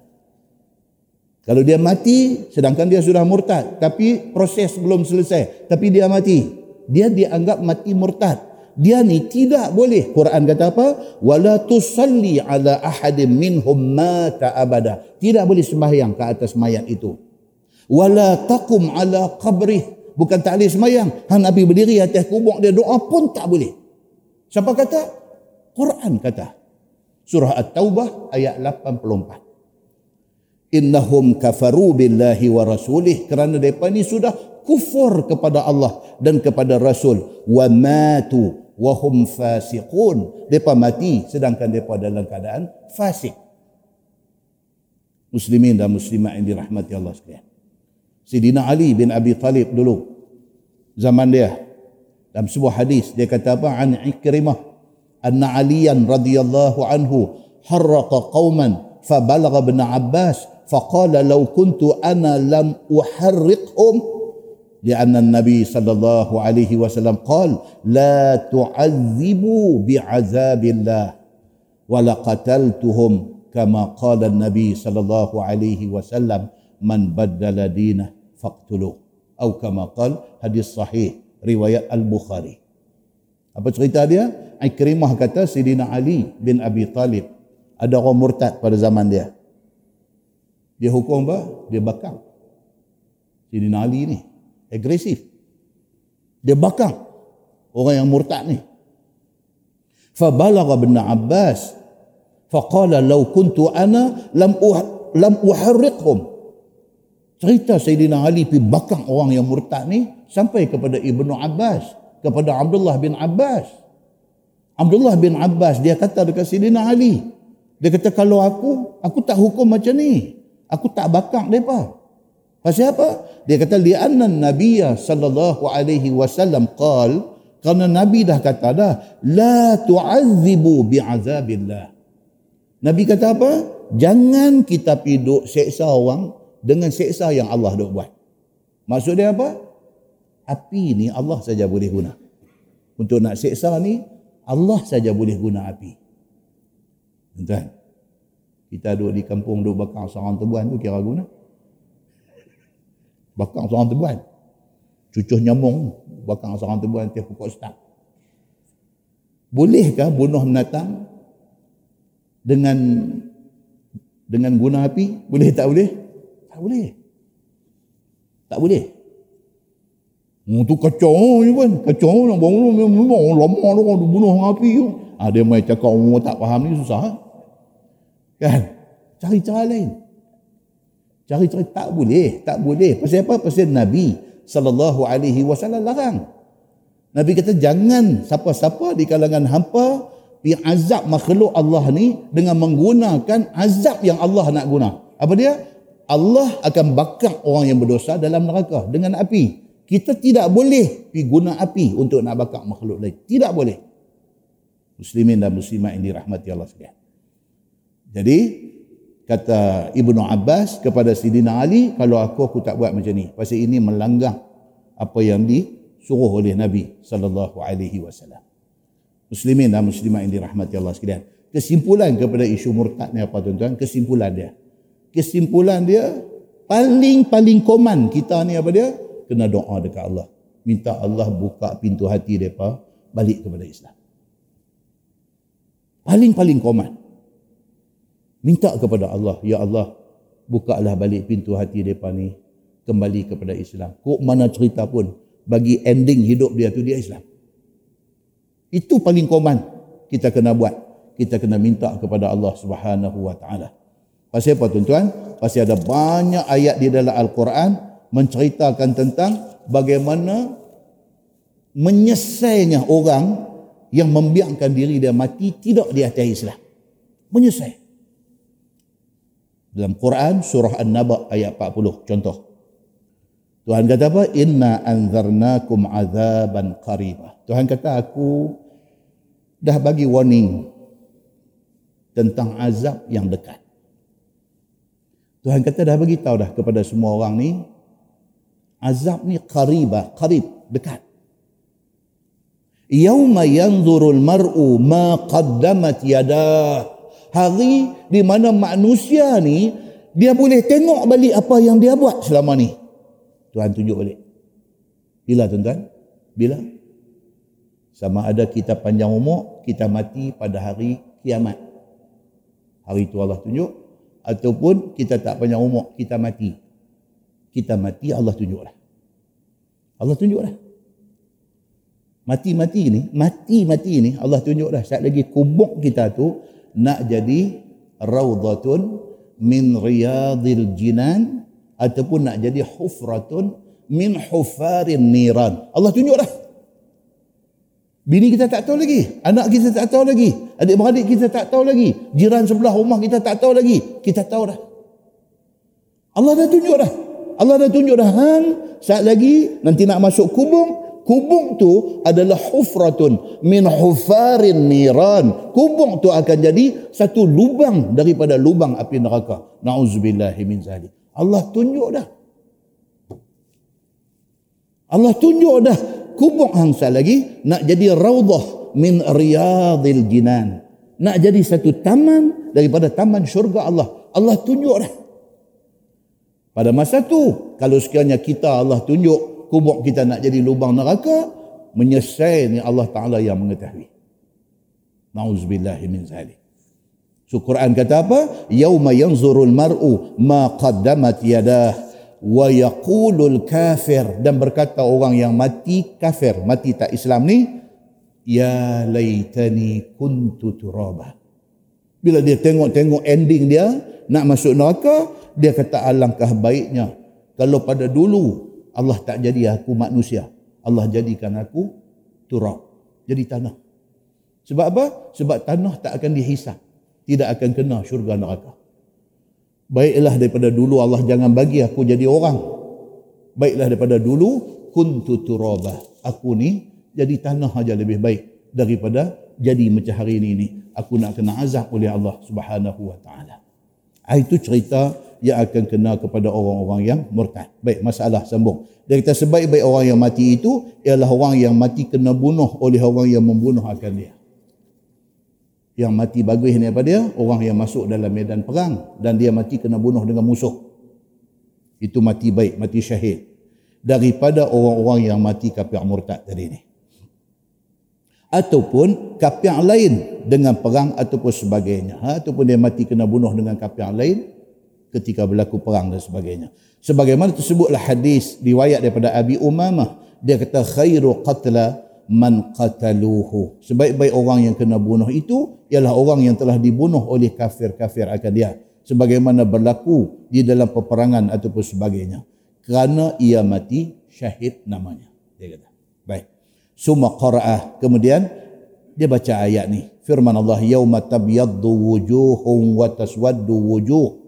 Kalau dia mati sedangkan dia sudah murtad, tapi proses belum selesai, tapi dia mati, dia dianggap mati murtad. Dia ni tidak boleh. Quran kata apa? Wala tusalli ala ahadin minhum mata abada. Tidak boleh sembahyang ke atas mayat itu. Wala taqum ala qabrih. Bukan tak boleh semayang. Han Nabi berdiri atas kubur dia doa pun tak boleh. Siapa kata? Quran kata. Surah At-Taubah ayat 84. Innahum kafaru billahi wa rasulih, kerana mereka ni sudah kufur kepada Allah dan kepada Rasul. Wa matu wa hum fasiqun. Mereka mati sedangkan mereka dalam keadaan fasik. Muslimin dan muslimat yang dirahmati Allah sekalian. Sayyidina Ali bin Abi Talib dulu zaman dia, dalam sebuah hadis dia kata apa, an Ikrimah anna Aliyan radhiyallahu anhu harraqa qauman fa balagha ibn Abbas fa qala law kuntu ana lam uharriqhum li anna an-nabi sallallahu alaihi wasallam qala la tu'azzibu bi'azabillah wa la qataltuhum kama qala an-nabi sallallahu alaihi wasallam man badala dinah faqtuluh atau kama qala, hadis sahih riwayat Al-Bukhari. Apa cerita dia? Ikrimah kata Sayyidina Ali bin Abi Talib, ada orang murtad pada zaman dia. Dia hukum apa? Dia bakar. Sayyidina Ali ni agresif. Dia bakar orang yang murtad ni. Fa balagha ibn Abbas fa qala law kuntu ana lam uharriqhum. Cerita Sayyidina Ali pergi bakar orang yang murtad ni sampai kepada Ibnu Abbas, kepada Abdullah bin Abbas. Abdullah bin Abbas dia kata dekat Sayyidina Ali, dia kata kalau aku tak hukum macam ni, aku tak bakar mereka. Pasal apa? Dia kata li'anna nabiyya sallallahu alaihi wasallam qal, kerana Nabi dah kata dah, la tu'azzibu bi'azabillah. Nabi kata apa? Jangan kita piduk seksa orang dengan seksa yang Allah dok buat. Maksud dia apa? Api ni Allah saja boleh guna. Untuk nak seksa ni, Allah saja boleh guna api. Tuan, kita duduk di kampung duk bakar sarang tebuan tu kira guna. Bakar sarang tebuan. Cucuh nyamung, bakar sarang tebuan tiap pokok start. Bolehkah bunuh menatang dengan guna api? Boleh tak boleh? Tak boleh. Tu kacau je kan. Kacau nak bangun. Memang lama orang bunuh dengan api tu. Dia main cakap orang tak faham ni susah. Kan? Cari cara lain. Tak boleh. Pasal apa? Pasal Nabi SAW larang. Nabi kata jangan siapa-siapa di kalangan hampa pi azab makhluk Allah ni dengan menggunakan azab yang Allah nak guna. Apa dia? Allah akan bakar orang yang berdosa dalam neraka dengan api. Kita tidak boleh pergi guna api untuk nak bakar makhluk lain. Tidak boleh. Muslimin dan muslimat yang dirahmati Allah sekalian. Jadi, kata Ibnu Abbas kepada Sayyidina Ali, kalau aku tak buat macam ni. Pasal ini melanggar apa yang disuruh oleh Nabi SAW. Muslimin dan muslimat yang dirahmati Allah sekalian. Kesimpulan kepada isu murtad ni apa tuan-tuan? Kesimpulan dia paling koman kita ni apa dia? Kena doa dekat Allah. Minta Allah buka pintu hati mereka balik kepada Islam. Paling koman. Minta kepada Allah, ya Allah, bukalah balik pintu hati mereka ni kembali kepada Islam. Kok mana cerita pun bagi ending hidup dia tu dia Islam. Itu paling koman kita kena buat. Kita kena minta kepada Allah Subhanahu wa taala. Pasal apa tuan-tuan? Pasal ada banyak ayat di dalam Al-Quran menceritakan tentang bagaimana menyesainya orang yang membiarkan diri dia mati tidak di atas Islam. Menyesai. Dalam Quran, surah An-Naba ayat 40. Contoh. Tuhan kata apa? Inna anzarnakum azaban qaribah. Tuhan kata aku dah bagi warning tentang azab yang dekat. Tuhan kata dah bagi tahu dah kepada semua orang ni azab ni qarib, dekat. Yauma yanzurul mar'u ma qaddamat yadah. Hari di mana manusia ni dia boleh tengok balik apa yang dia buat selama ni. Tuhan tunjuk balik. Bila tuan-tuan? Bila? Sama ada kita panjang umur, kita mati pada hari kiamat. Hari itu Allah tunjuk. Ataupun kita tak panjang umur, kita mati. Kita mati, Allah tunjuklah. Mati-mati ni, Allah tunjuklah. Saat lagi kubur kita tu, nak jadi raudhatun min riyadil jinan ataupun nak jadi hufratun min hufarin niran. Allah tunjuklah. Bini kita tak tahu lagi, anak kita tak tahu lagi, adik-beradik kita tak tahu lagi, jiran sebelah rumah kita tak tahu lagi. Kita tahu dah. Allah dah tunjuk dah. Allah dah tunjuk dah. Hang saat lagi nanti nak masuk kubung. Kubung tu adalah hufratun min hufarin niran. Kubung tu akan jadi satu lubang daripada lubang api neraka. Nauzubillahi min zalik. Allah tunjuk dah. Allah tunjuk dah. Kubung hang saat lagi nak jadi raudhah min riyadil jinan. Nak jadi satu taman daripada taman syurga Allah. Allah tunjuk dah. Pada masa tu, kalau sekiranya kita Allah tunjuk kubur kita nak jadi lubang neraka, menyesai ni Allah Ta'ala yang mengetahui. Na'udzubillahi min zalik. So, Quran kata apa? Yauma yanzurul mar'u ma qaddamat yadah wa yaqulul kafir. Dan berkata orang yang mati kafir, mati tak Islam ni, ya laitani kuntu turabah. Bila dia tengok-tengok ending dia, nak masuk neraka, dia kata alangkah baiknya kalau pada dulu Allah tak jadi aku manusia. Allah jadikan aku turab. Jadi tanah. Sebab apa? Sebab tanah tak akan dihisap. Tidak akan kena syurga neraka. Baiklah daripada dulu Allah jangan bagi aku jadi orang. Baiklah daripada dulu kuntu turabah. Aku ni jadi tanah aja lebih baik daripada jadi macam hari ini. Aku nak kena azab oleh Allah Subhanahu wa taala. Itu cerita yang akan kena kepada orang-orang yang murtad. Baik, masalah sambung. Dia kata sebaik-baik orang yang mati itu ialah orang yang mati kena bunuh oleh orang yang membunuh akan dia. Yang mati bagus ni apa dia? Orang yang masuk dalam medan perang dan dia mati kena bunuh dengan musuh. Itu mati baik, mati syahid. Daripada orang-orang yang mati kafir murtad tadi ni. Ataupun kafir lain dengan perang ataupun sebagainya. Ataupun dia mati kena bunuh dengan kafir lain ketika berlaku perang dan sebagainya. Sebagaimana tersebutlah hadis riwayat daripada Abi Umamah. Dia kata khairu qatla man qataluhu. Sebaik-baik orang yang kena bunuh itu ialah orang yang telah dibunuh oleh kafir-kafir akan dia. Sebagaimana berlaku di dalam peperangan ataupun sebagainya. Kerana ia mati syahid namanya. Dia kata. Baik. Summa qara'ah. Kemudian dia baca ayat ni. Firman Allah yauma tabyaddu wujuhum wa taswaddu wujuh.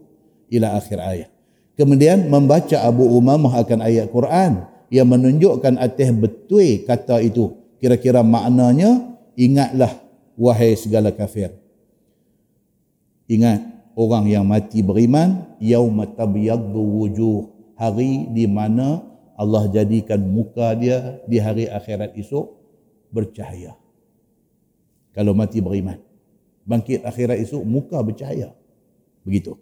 Ila akhir ayat. Kemudian membaca Abu Umamah akan ayat Quran yang menunjukkan atas betul kata itu. Kira-kira maknanya, ingatlah wahai segala kafir. Ingat orang yang mati beriman, yauma tabyaddu wujuh, hari di mana Allah jadikan muka dia di hari akhirat esok bercahaya. Kalau mati beriman, bangkit akhirat esok muka bercahaya. Begitu.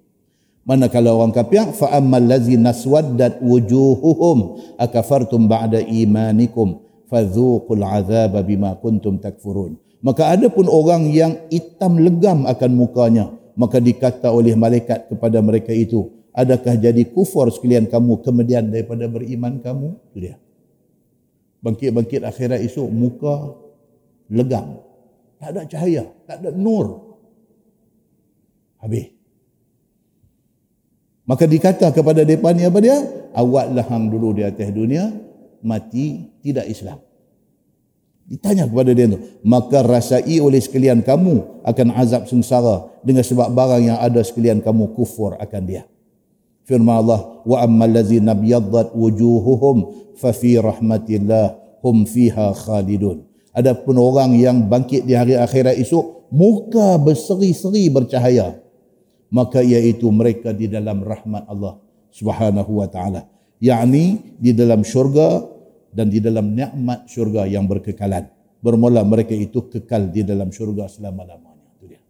Manakala orang kafir fa ammal ladzina swaddat wujuhuhum akafartum ba'da imanikum fadzuqul azaba bima kuntum takfurun. Maka ada pun orang yang hitam legam akan mukanya, maka dikata oleh malaikat kepada mereka itu, adakah jadi kufur sekalian kamu kemudian daripada beriman kamu? Itu dia. Bangkit-bangkit akhirat esok muka legam, tak ada cahaya, tak ada nur. Habis. Maka dikata kepada mereka ni apa dia? Awaklah hang dulu di atas dunia, mati tidak Islam. Ditanya kepada dia tu. Maka rasai oleh sekalian kamu akan azab sengsara dengan sebab barang yang ada sekalian kamu kufur akan dia. Firman Allah, wa ammal ladzina byaddat wujuhuhum fa fi rahmatillah hum fiha khalidun. Adapun orang yang bangkit di hari akhirat esok, muka berseri-seri bercahaya, maka iaitu mereka di dalam rahmat Allah Subhanahu wa taala, yakni di dalam syurga dan di dalam nikmat syurga yang berkekalan. Bermula mereka itu kekal di dalam syurga selama-lamanya. Itu dia.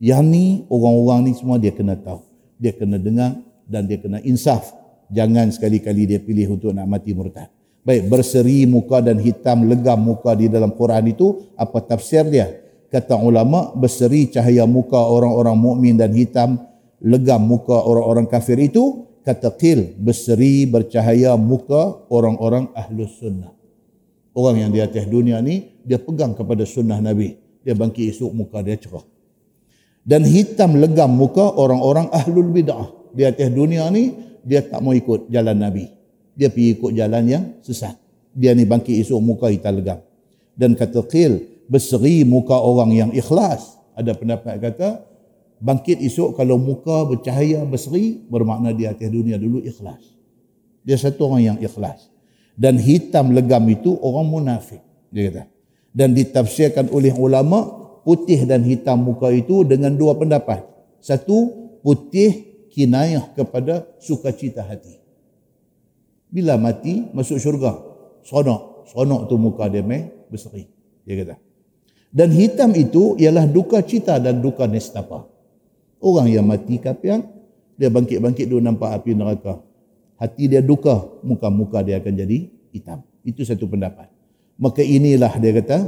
Yakni orang-orang ni semua dia kena tahu, dia kena dengar dan dia kena insaf. Jangan sekali-kali dia pilih untuk nak mati murtad. Baik, berseri muka dan hitam legam muka di dalam Quran itu apa tafsir dia? Kata ulama, berseri cahaya muka orang-orang mukmin dan hitam legam muka orang-orang kafir itu, kata qil, berseri bercahaya muka orang-orang ahlus sunnah. Orang yang di atas dunia ni, dia pegang kepada sunnah Nabi. Dia bangkit esok muka dia cerah. Dan hitam legam muka orang-orang ahlul bid'ah. Di atas dunia ni, dia tak mau ikut jalan Nabi. Dia pergi ikut jalan yang sesat. Dia ni bangkit esok muka hitam legam. Dan kata Qil, berseri muka orang yang ikhlas. Ada pendapat kata, bangkit esok kalau muka bercahaya berseri, bermakna di atas dunia dulu ikhlas. Dia satu orang yang ikhlas. Dan hitam legam itu orang munafik. Dia kata. Dan ditafsirkan oleh ulama, putih dan hitam muka itu dengan dua pendapat. Satu, putih kinayah kepada sukacita hati. Bila mati, masuk syurga. Seronok. Seronok tu muka dia berseri. Dia kata. Dan hitam itu ialah duka cita dan duka nestapa. Orang yang mati kafir, dia bangkit-bangkit dia nampak api neraka. Hati dia duka, muka-muka dia akan jadi hitam. Itu satu pendapat. Maka inilah dia kata,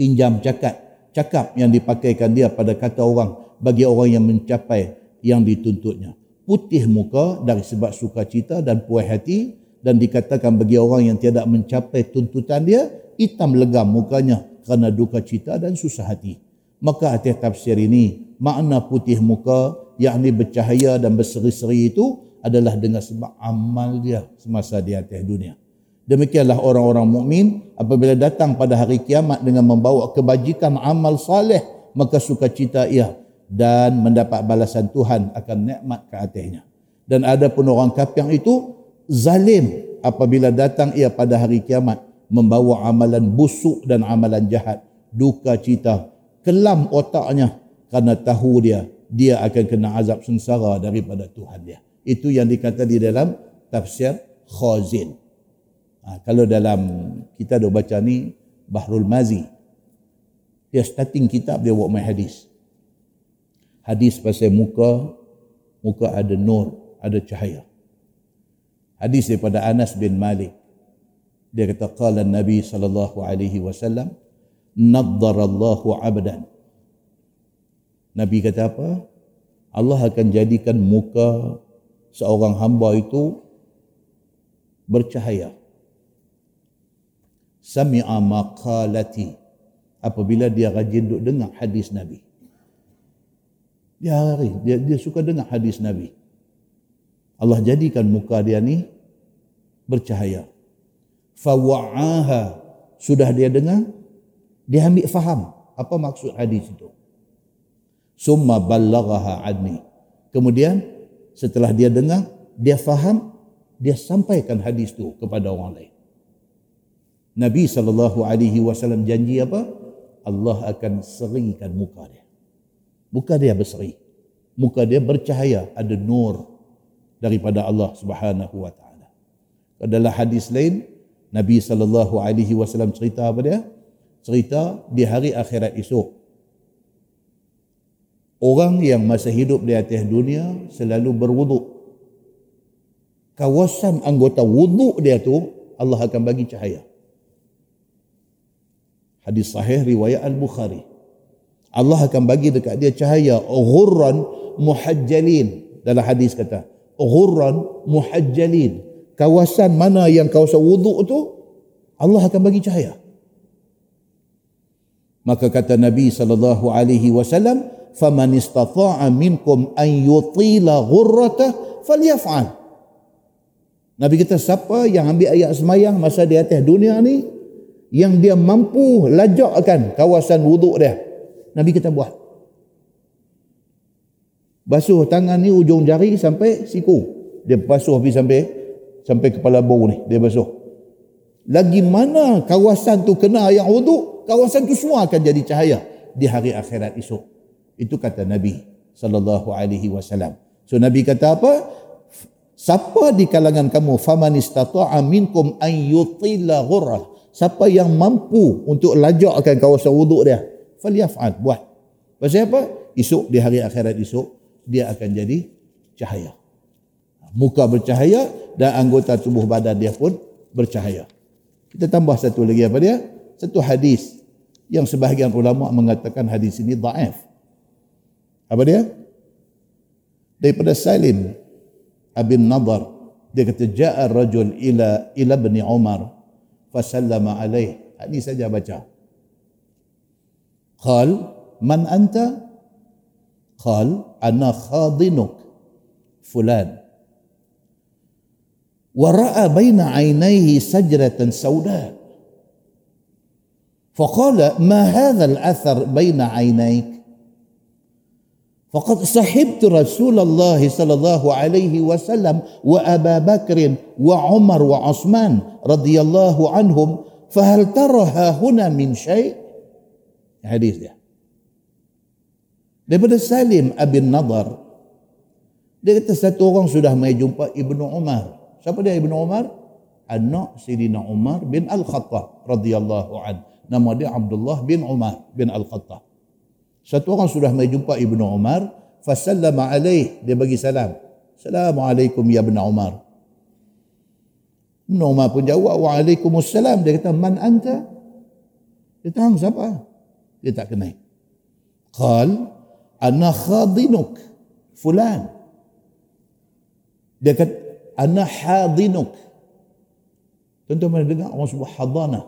pinjam cakap. Cakap yang dipakaikan dia pada kata orang, bagi orang yang mencapai yang dituntutnya. Putih muka dari sebab sukacita dan puas hati, dan dikatakan bagi orang yang tidak mencapai tuntutan dia, hitam legam mukanya kerana duka cita dan susah hati. Maka atas tafsir ini, makna putih muka yakni bercahaya dan berseri-seri itu adalah dengan sebab amal dia semasa di atas dunia. Demikianlah orang-orang mukmin apabila datang pada hari kiamat dengan membawa kebajikan amal saleh, maka sukacita ia dan mendapat balasan Tuhan akan nikmat ke atasnya. Dan ada pun orang kafir itu zalim apabila datang ia pada hari kiamat membawa amalan busuk dan amalan jahat, duka cita, kelam otaknya kerana tahu dia akan kena azab sengsara daripada Tuhan dia. Itu yang dikata di dalam tafsir Khazin. Kalau dalam kita dah baca ni Bahrul Mazi, dia starting kitab dia buat mai hadis pasal muka ada nur, ada cahaya. Hadis daripada Anas bin Malik, dia kata qala Nabi sallallahu alaihi wasallam naddarallahu abdan. Nabi kata apa? Allah akan jadikan muka seorang hamba itu bercahaya. Sami'a maqalati, apabila dia rajin duk dengar hadis Nabi. Dia suka dengar hadis Nabi. Allah jadikan muka dia ni bercahaya. Fawa'aha, sudah dia dengar, dia ambil faham apa maksud hadis itu. Summa ballaghaha anni, kemudian setelah dia dengar, dia faham, dia sampaikan hadis tu kepada orang lain. Nabi SAW janji apa? Allah akan serikan muka dia. Muka dia berseri. Muka dia bercahaya, ada nur daripada Allah Subhanahu wa taala. Dalam hadis lain, Nabi SAW cerita apa dia? Cerita di hari akhirat esok. Orang yang masa hidup di atas dunia selalu berwuduk. Kawasan anggota wuduk dia tu Allah akan bagi cahaya. Hadis sahih riwayat Al-Bukhari. Allah akan bagi dekat dia cahaya. Ghurran muhajjalin. Dalam hadis kata, ghurran muhajjalin. Kawasan mana yang kawasan wuduk tu, Allah akan bagi cahaya. Maka kata Nabi SAW, faman istata'a minkum an yutila ghurratah falyaf'al. Nabi kata, siapa yang ambil ayat semayang masa di atas dunia ni, yang dia mampu lajakkan kawasan wuduk dia, Nabi kata buat. Basuh tangan ni ujung jari sampai siku, dia basuh habis sampai kepala bau ni dia basuh. Lagi mana kawasan tu kena ayat wuduk, kawasan tu semua akan jadi cahaya di hari akhirat esok. Itu kata Nabi SAW. So Nabi kata apa? Siapa di kalangan kamu, faman istata'a minkum an yutila ghurrah, siapa yang mampu untuk lajakkan kawasan wuduk dia, falyaf'al, buat. Pasal apa? Esok di hari akhirat esok dia akan jadi cahaya. Muka bercahaya dan anggota tubuh badan dia pun bercahaya. Kita tambah satu lagi apa dia? Satu hadis yang sebahagian ulama mengatakan hadis ini dhaif. Apa dia? Daripada Salim Abin Nadar, dia kata ja'a rajul ila ibn Umar fasallama alaih. Ini saja baca. Qal man anta? قال أنا خاضنك فلان. ورأى بين عينيه شجرة سوداء فقال ما هذا الأثر بين عينيك؟ فقد صحبت رسول الله صلى الله عليه وسلم وأبا بكر وعمر وعثمان رضي الله عنهم فهل ترى هنا من شيء؟ Hadis dia daripada Salim Abin Nadar. Dia kata satu orang sudah mai jumpa Ibnu Umar. Siapa dia Ibnu Umar? Anak Sayyidina Umar bin Al-Khattab radhiyallahu anhu. Nama dia Abdullah bin Umar bin Al-Khattab. Satu orang sudah mai jumpa Ibnu Umar, fasallama alaih, dia bagi salam. Assalamualaikum ya Ibnu Umar. Ibnu Umar pun jawab waalaikumsalam. Dia kata man anta? Dia tahu siapa? Dia tak kenal. Qal ana khadinuk fulan. Dia kata ana hadinuk. Tuan-tuan pernah dengar orang sebut hadanah?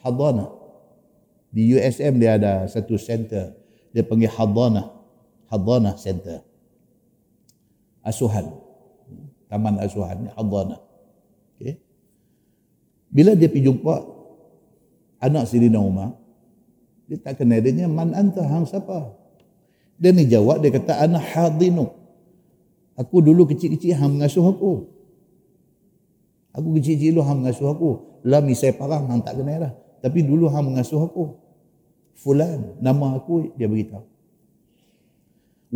Hadanah. Di USM dia ada satu center. Dia panggil hadanah. Hadanah center. Asuhan. Taman asuhan. Hadanah. Okay. Bila dia pergi jumpa anak Sayyidina Umar, dia tak kenal dia, man anta, hang siapa? Dia ni jawab, dia kata, ana hadinu. Aku dulu kecil-kecil, hang mengasuh aku. Aku kecil-kecil dulu, hang mengasuh aku. Lami saya parang, hang tak kenal lah. Tapi dulu hang mengasuh aku. Fulan, nama aku, dia beritahu.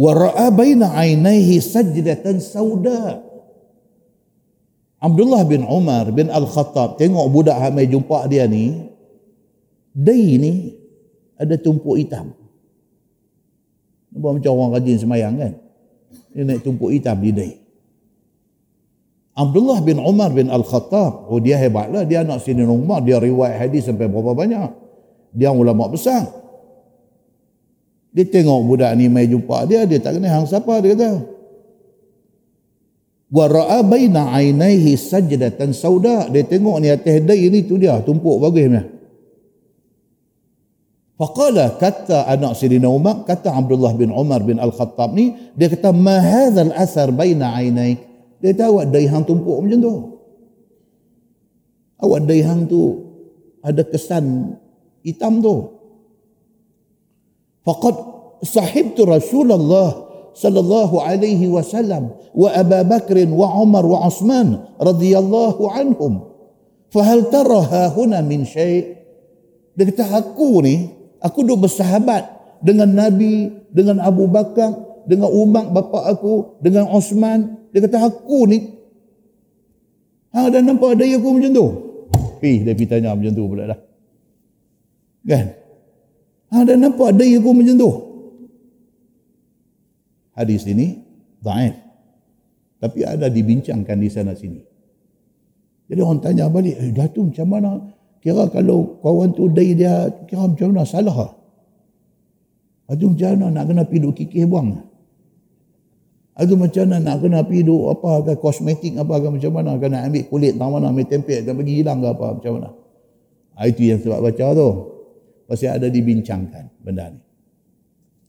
Wa ra'a baina aynaihi sajdatan sauda. Abdullah bin Umar bin Al-Khattab, tengok budak hang mai jumpa dia ni. Dai ni, ada tumpuk hitam. Nampak macam orang rajin semayang kan? Dia naik tumpuk hitam di dahi. Abdullah bin Umar bin Al-Khattab, oh dia hebatlah, dia anak Sayyidina Umar, dia riwayat hadis sampai berapa banyak. Dia ulama besar. Dia tengok budak ni mai jumpa dia, dia tak kenal hang siapa, dia kata. Wa ra'a baina 'ainaihi sajdatan sauda. Dia tengok ni atas dahi ni tu dia, tumpuk bagus ni. Faqala, kata anak Sayyidina Umar, kata Abdullah bin Umar bin Al-Khattab ni, dia kata, ma hadhal athar baina aynaik. Dia kata, awak dahi hang tumpuk macam tu. Awak dahi hang tu, ada kesan hitam tu. Faqad sahibtu Rasulullah sallallahu alaihi wasallam wa Aba Bakr wa Umar wa Uthman radhiyallahu anhum. Fahal tara hahuna min syai'. Dia kata, aku ni, aku duduk bersahabat dengan Nabi, dengan Abu Bakar, dengan Umar, bapa aku, dengan Osman. Dia kata, aku ni, hang dah nampak ada aku macam tu? Dia pergi tanya macam tu pula dah. Kan? Hang dah nampak ada aku macam tu? Hadis ini, dhaif. Tapi ada dibincangkan di sana sini. Jadi orang tanya balik, dah tu macam mana? Kira kalau kawan tu dahi dia, kira macam mana? Salah. Aduh macam mana nak kena pergi duk kikih buang? Aduh macam mana nak kena pergi duk apa, kosmetik apa, macam mana? Kena ambil kulit, tangan mana, ambil tempel, tak bagi hilang ke apa, macam mana? Itu yang sebab baca tu. Pasal ada dibincangkan benda ni.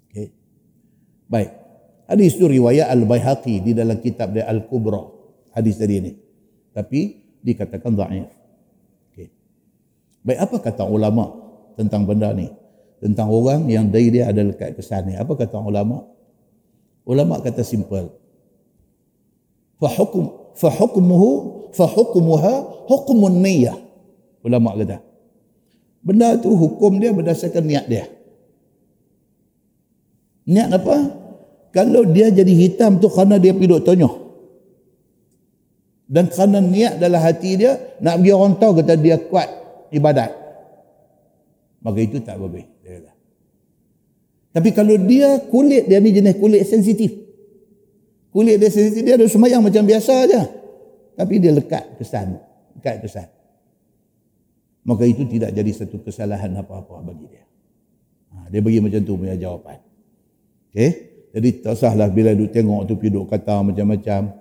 Okay. Baik. Hadis itu riwayat Al-Baihaqi di dalam kitab dia Al-Kubra. Hadis tadi ni. Tapi dikatakan dhaif. Baik, apa kata ulama tentang benda ni? Tentang orang yang dahi dia ada lekat kesan ni. Apa kata ulama? Ulama kata simple. Fa hukmuha hukmun niyyah. Ulama kata benda tu hukum dia berdasarkan niat dia. Niat apa? Kalau dia jadi hitam tu kerana dia pergi duk tonyoh. Dan kerana niat dalam hati dia nak bagi orang tahu kata dia kuat ibadat, maka itu tak boleh. Tapi kalau dia kulit dia ni jenis kulit sensitif, kulit dia sensitif, dia ada semayang macam biasa aja, tapi dia lekat kesan, maka itu tidak jadi satu kesalahan apa-apa bagi dia. Dia bagi macam tu punya jawapan. Okay? Jadi tak sahlah bila duk tengok tu piduk kata macam-macam,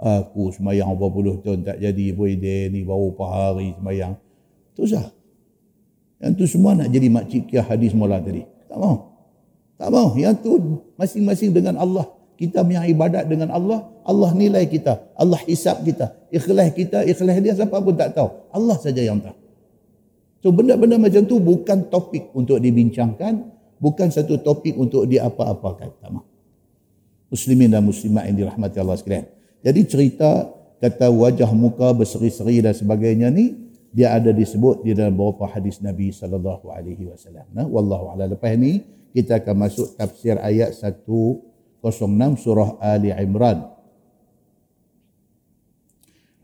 aku semayang berapa puluh tahun tak jadi boy, dia ni baru pahari semayang. Itu sah. Yang tu semua nak jadi makcik kia hadis mula tadi. Tak mahu. Tak mau. Yang tu masing-masing dengan Allah. Kita punya ibadat dengan Allah. Allah nilai kita. Allah hisap kita. Ikhlas dia siapa pun tak tahu. Allah saja yang tahu. So benda-benda macam tu bukan topik untuk dibincangkan. Bukan satu topik untuk diapa-apakan. Tak mahu. Muslimin dan muslimat yang dirahmati Allah sekalian. Jadi cerita kata wajah muka berseri-seri dan sebagainya ni dia ada disebut di dalam beberapa hadis Nabi sallallahu alaihi wasallam. Nah, wallahu a'lam. Lepas ni kita akan masuk tafsir ayat 106 surah Ali Imran.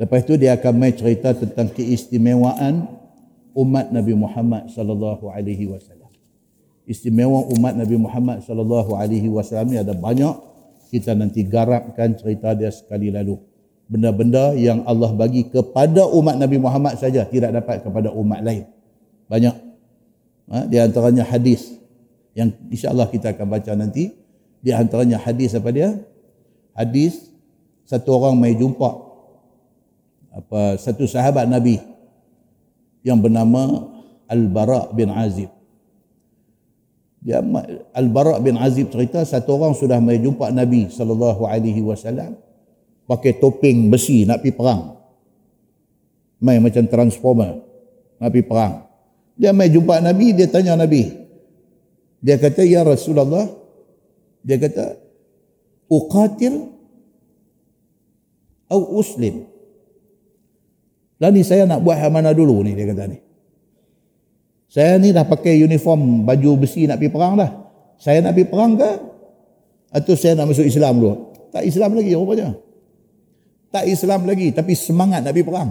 Lepas tu dia akan mai cerita tentang keistimewaan umat Nabi Muhammad sallallahu alaihi wasallam. Istimewa umat Nabi Muhammad sallallahu alaihi wasallam ni ada banyak, kita nanti garapkan cerita dia sekali lalu. Benda-benda yang Allah bagi kepada umat Nabi Muhammad saja, tidak dapat kepada umat lain. Banyak. Di antaranya hadis yang insya-Allah kita akan baca nanti. Di antaranya hadis apa dia? Hadis satu orang mai jumpa satu sahabat Nabi yang bernama Al-Bara' bin Azib. Dia Al-Bara' bin Azib cerita satu orang sudah mai jumpa Nabi sallallahu alaihi wasallam pakai topeng besi nak pergi perang. Main macam transformer. Nak pergi perang. Dia main jumpa Nabi, dia tanya Nabi. Dia kata, ya Rasulullah. Dia kata, uqatil au uslim. Lah ni saya nak buat yang mana dulu ni, dia kata ni. Saya ni dah pakai uniform, baju besi nak pergi perang dah. Saya nak pergi perang ke? Atau saya nak masuk Islam dulu? Tak Islam lagi rupanya. Tak Islam lagi, tapi semangat nak pergi perang.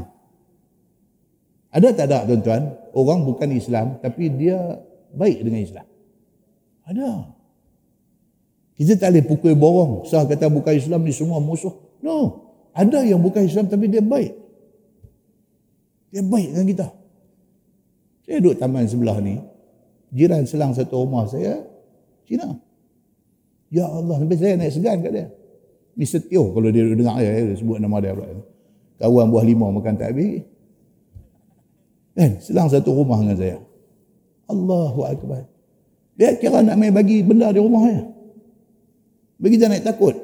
Ada tak ada tuan-tuan, orang bukan Islam, tapi dia baik dengan Islam? Ada. Kita tak boleh pukul borong, sah kata bukan Islam ni semua musuh. No. Ada yang bukan Islam tapi dia baik. Dia baik dengan kita. Saya duduk taman sebelah ni, jiran selang satu rumah saya, Cina. Ya Allah, sampai saya naik segan kat dia. Mr. Teo kalau dia dengar saya sebut nama dia pula. Kawan buah limau makan tak habis. Selang satu rumah dengan saya. Allahu Akbar. Dia kira nak main bagi benda di rumah saya. Bagi dia naik takut.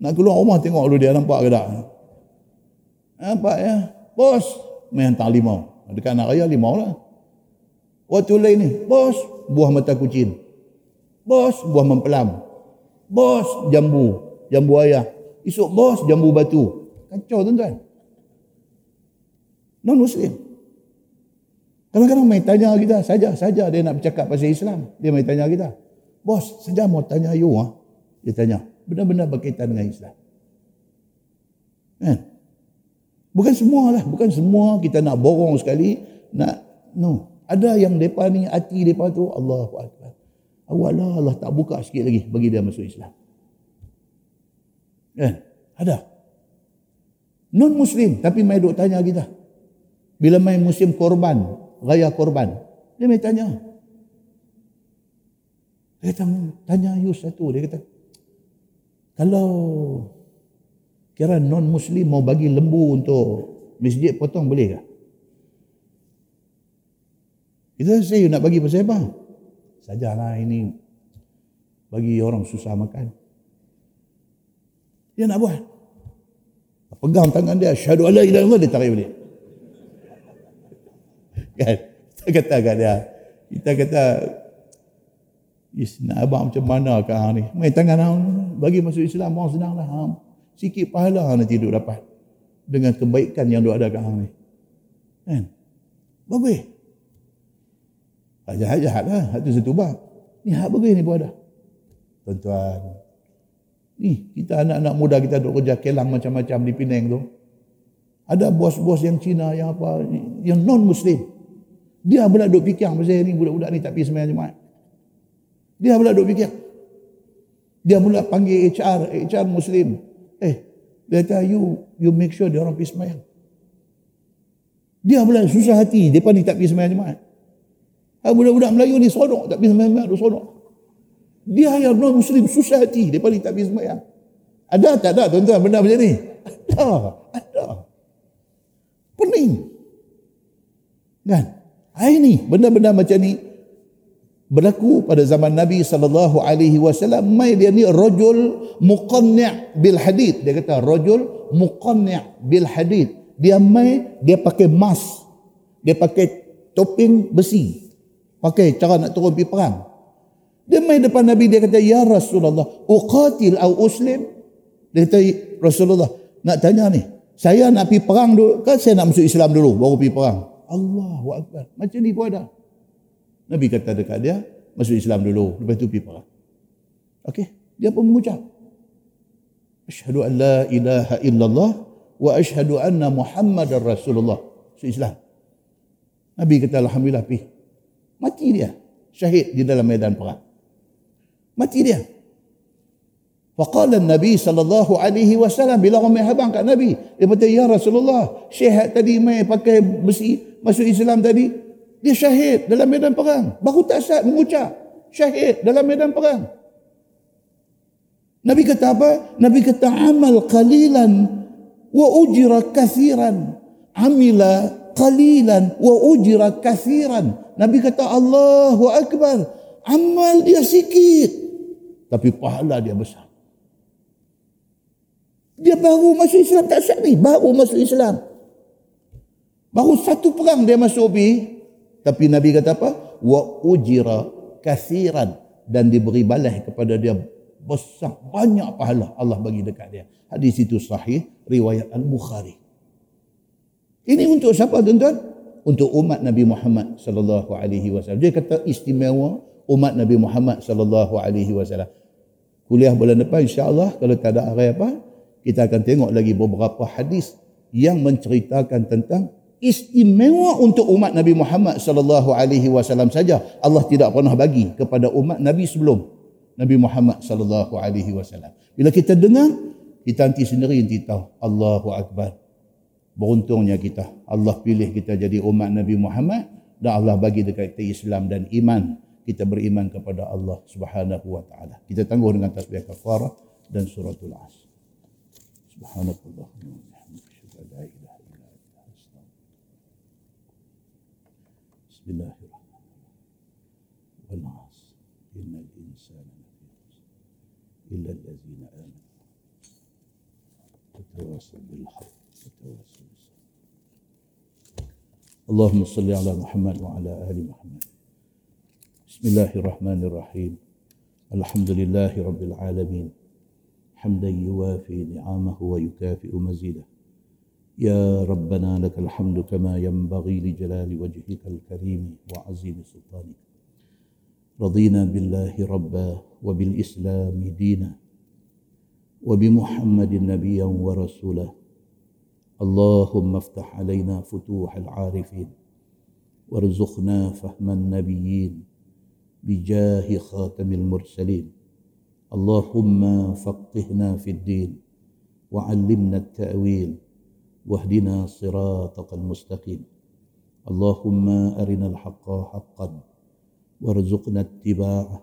Nak keluar rumah tengok dulu dia nampak ke tak. Nampak ya. Bos. Main hantar limau. Dekat anak raya limau lah. Waktu lain ni. Bos. Buah mata kucing. Bos. Buah mempelam. Bos. Jambu. Jambu ayah. Esok bos, jambu batu. Kacau tuan-tuan. Non-Muslim. Kadang-kadang main tanya kita. Saja dia nak bercakap pasal Islam. Dia main tanya kita. Bos, saja mau tanya you. Ha? Dia tanya. Benda-benda berkaitan dengan Islam. Kan? Bukan semua lah. Bukan semua kita nak borong sekali. No. Ada yang mereka ni, hati mereka tu, Allahu Akbar. Awallah Allah tak buka sikit lagi bagi dia masuk Islam. Kan? Ada. Non-Muslim. Tapi mai duk tanya kita. Bila mai musim korban. Raya korban. Dia mai tanya. Dia kata, tanya you satu. Dia kata, kalau kira non-Muslim mau bagi lembu untuk masjid potong boleh ke? Kita say, you nak bagi pasal apa? Sajalah ini. Bagi orang susah makan. Dia nak buat. Pegang tangan dia. Syahadu Allah ilah Allah. Dia tarik balik. Kan? Kita kata kat dia. Kita kata. Nak abang macam mana kat hang ni? Main tangan hang. Bagi masuk Islam. Hang senang lah. Hang. Sikit pahala hang nanti duk dapat. Dengan kebaikan yang duk ada kat hang ni. Kan? Bagus. Tak jahat-jahat lah. Hak tu satu bab. Ni hak bagus ni pun ada. Tuan-tuan. Ni, kita anak-anak muda kita duk kerja kelang macam-macam di Penang tu. Ada bos-bos yang Cina, yang apa, yang non-Muslim. Dia pula duk fikir, pasal ni budak-budak ni tak pergi sembahyang Jumaat. Dia pula duk fikir. Dia pula panggil HR Muslim. Dia kata, you make sure dia orang pergi sembahyang. Dia pula susah hati, mereka ni tak pergi sembahyang Jumaat. Budak-budak Melayu ni sodok, tak pergi sembahyang Jumaat, dia sodok. Dia yang non-Muslim susah hati. Dia paling tak pergi sembahyang. Ada tak ada tuan-tuan benda macam ni? Ada. Pening. Kan? Ini benda-benda macam ni. berlaku pada zaman Nabi SAW. Mai dia ni rajul muqanni' bil hadith. Dia kata rajul muqanni' bil hadith. Dia mai, dia pakai mask, dia pakai topeng besi, pakai cara nak turun pergi perang. Dia mai depan Nabi, dia kata, ya Rasulullah, uqatil au uslim? Dia kata, Rasulullah, nak tanya ni, saya nak pergi perang dulu ke saya nak masuk Islam dulu baru pergi perang? Allahu Akbar, macam ni pun ada. Nabi kata dekat dia, masuk Islam dulu, lepas tu pergi perang. Okey, dia pun mengucap, asyhadu an la ilaha illallah wa asyhadu anna Muhammadar Rasulullah. Masuk Islam. Nabi kata, alhamdulillah, pergi. Mati dia, syahid di dalam medan perang. Mati dia. Faqala Nabi SAW, bila orang habang kat Nabi, dia kata, ya Rasulullah, syahid tadi mai pakai besi masuk Islam tadi, dia syahid dalam medan perang. Baru tak sah mengucap, syahid dalam medan perang. Nabi kata apa? Nabi kata, amal qalilan wa ujra kathiran. Amila qalilan wa ujra kathiran. Nabi kata, Allahu Akbar, amal dia sikit tapi pahala dia besar. Dia baru masuk Islam tak sah ni, baru masuk Islam. Baru satu perang dia masuk bi, tapi Nabi kata apa? Wa ujira kathiran, dan diberi balas kepada dia besar, banyak pahala Allah bagi dekat dia. Hadis itu sahih riwayat Al-Bukhari. Ini untuk siapa tuan-tuan? Untuk umat Nabi Muhammad sallallahu alaihi wasallam. Dia kata istimewa umat Nabi Muhammad sallallahu alaihi wasallam. Kuliah bulan depan insya-Allah, kalau tak ada hari apa, kita akan tengok lagi beberapa hadis yang menceritakan tentang istimewa untuk umat Nabi Muhammad sallallahu alaihi wasallam saja. Allah tidak pernah bagi kepada umat Nabi sebelum Nabi Muhammad sallallahu alaihi wasallam. Bila kita dengar, kita nanti sendiri nanti tahu. Allahu Akbar. Beruntungnya kita, Allah pilih kita jadi umat Nabi Muhammad, dan Allah bagi dekat kita Islam dan iman. Kita beriman kepada Allah Subhanahu wa taala. Kita tangguh dengan tasbih kafarah dan suratul asr. Subhanallah. Bismillahirrahmanirrahim. Wal 'asr, innal insana lafii khusr illa allazina amanu wa tawassaw bil haqq. اللهم صل على محمد وعلى آل محمد. بسم الله الرحمن الرحيم. الحمد لله رب العالمين حمدا يوافي نعمه ويكافئ مزيده. يا ربنا لك الحمد كما ينبغي لجلال وجهك الكريم وعظيم سلطانك. رضينا بالله ربا وبالإسلام دينا وبمحمد نبيا ورسولا. اللهم افتح علينا فتوح العارفين وارزقنا فهم النبيين بجاه خاتم المرسلين. اللهم فقهنا في الدين وعلمنا التأويل واهدنا صراطك المستقيم. اللهم أرنا الحق حقا وارزقنا اتباعه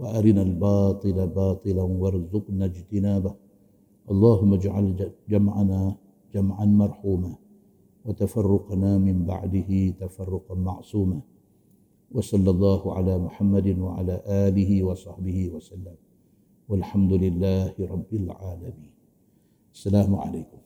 وأرنا الباطل باطلا وارزقنا اجتنابه. اللهم اجعل جمعنا جمعا مرحوما وتفرقنا من بعده تفرقا معصوما. وصلى الله على محمد وعلى آله وصحبه وسلم والحمد لله رب العالمين. السلام عليكم.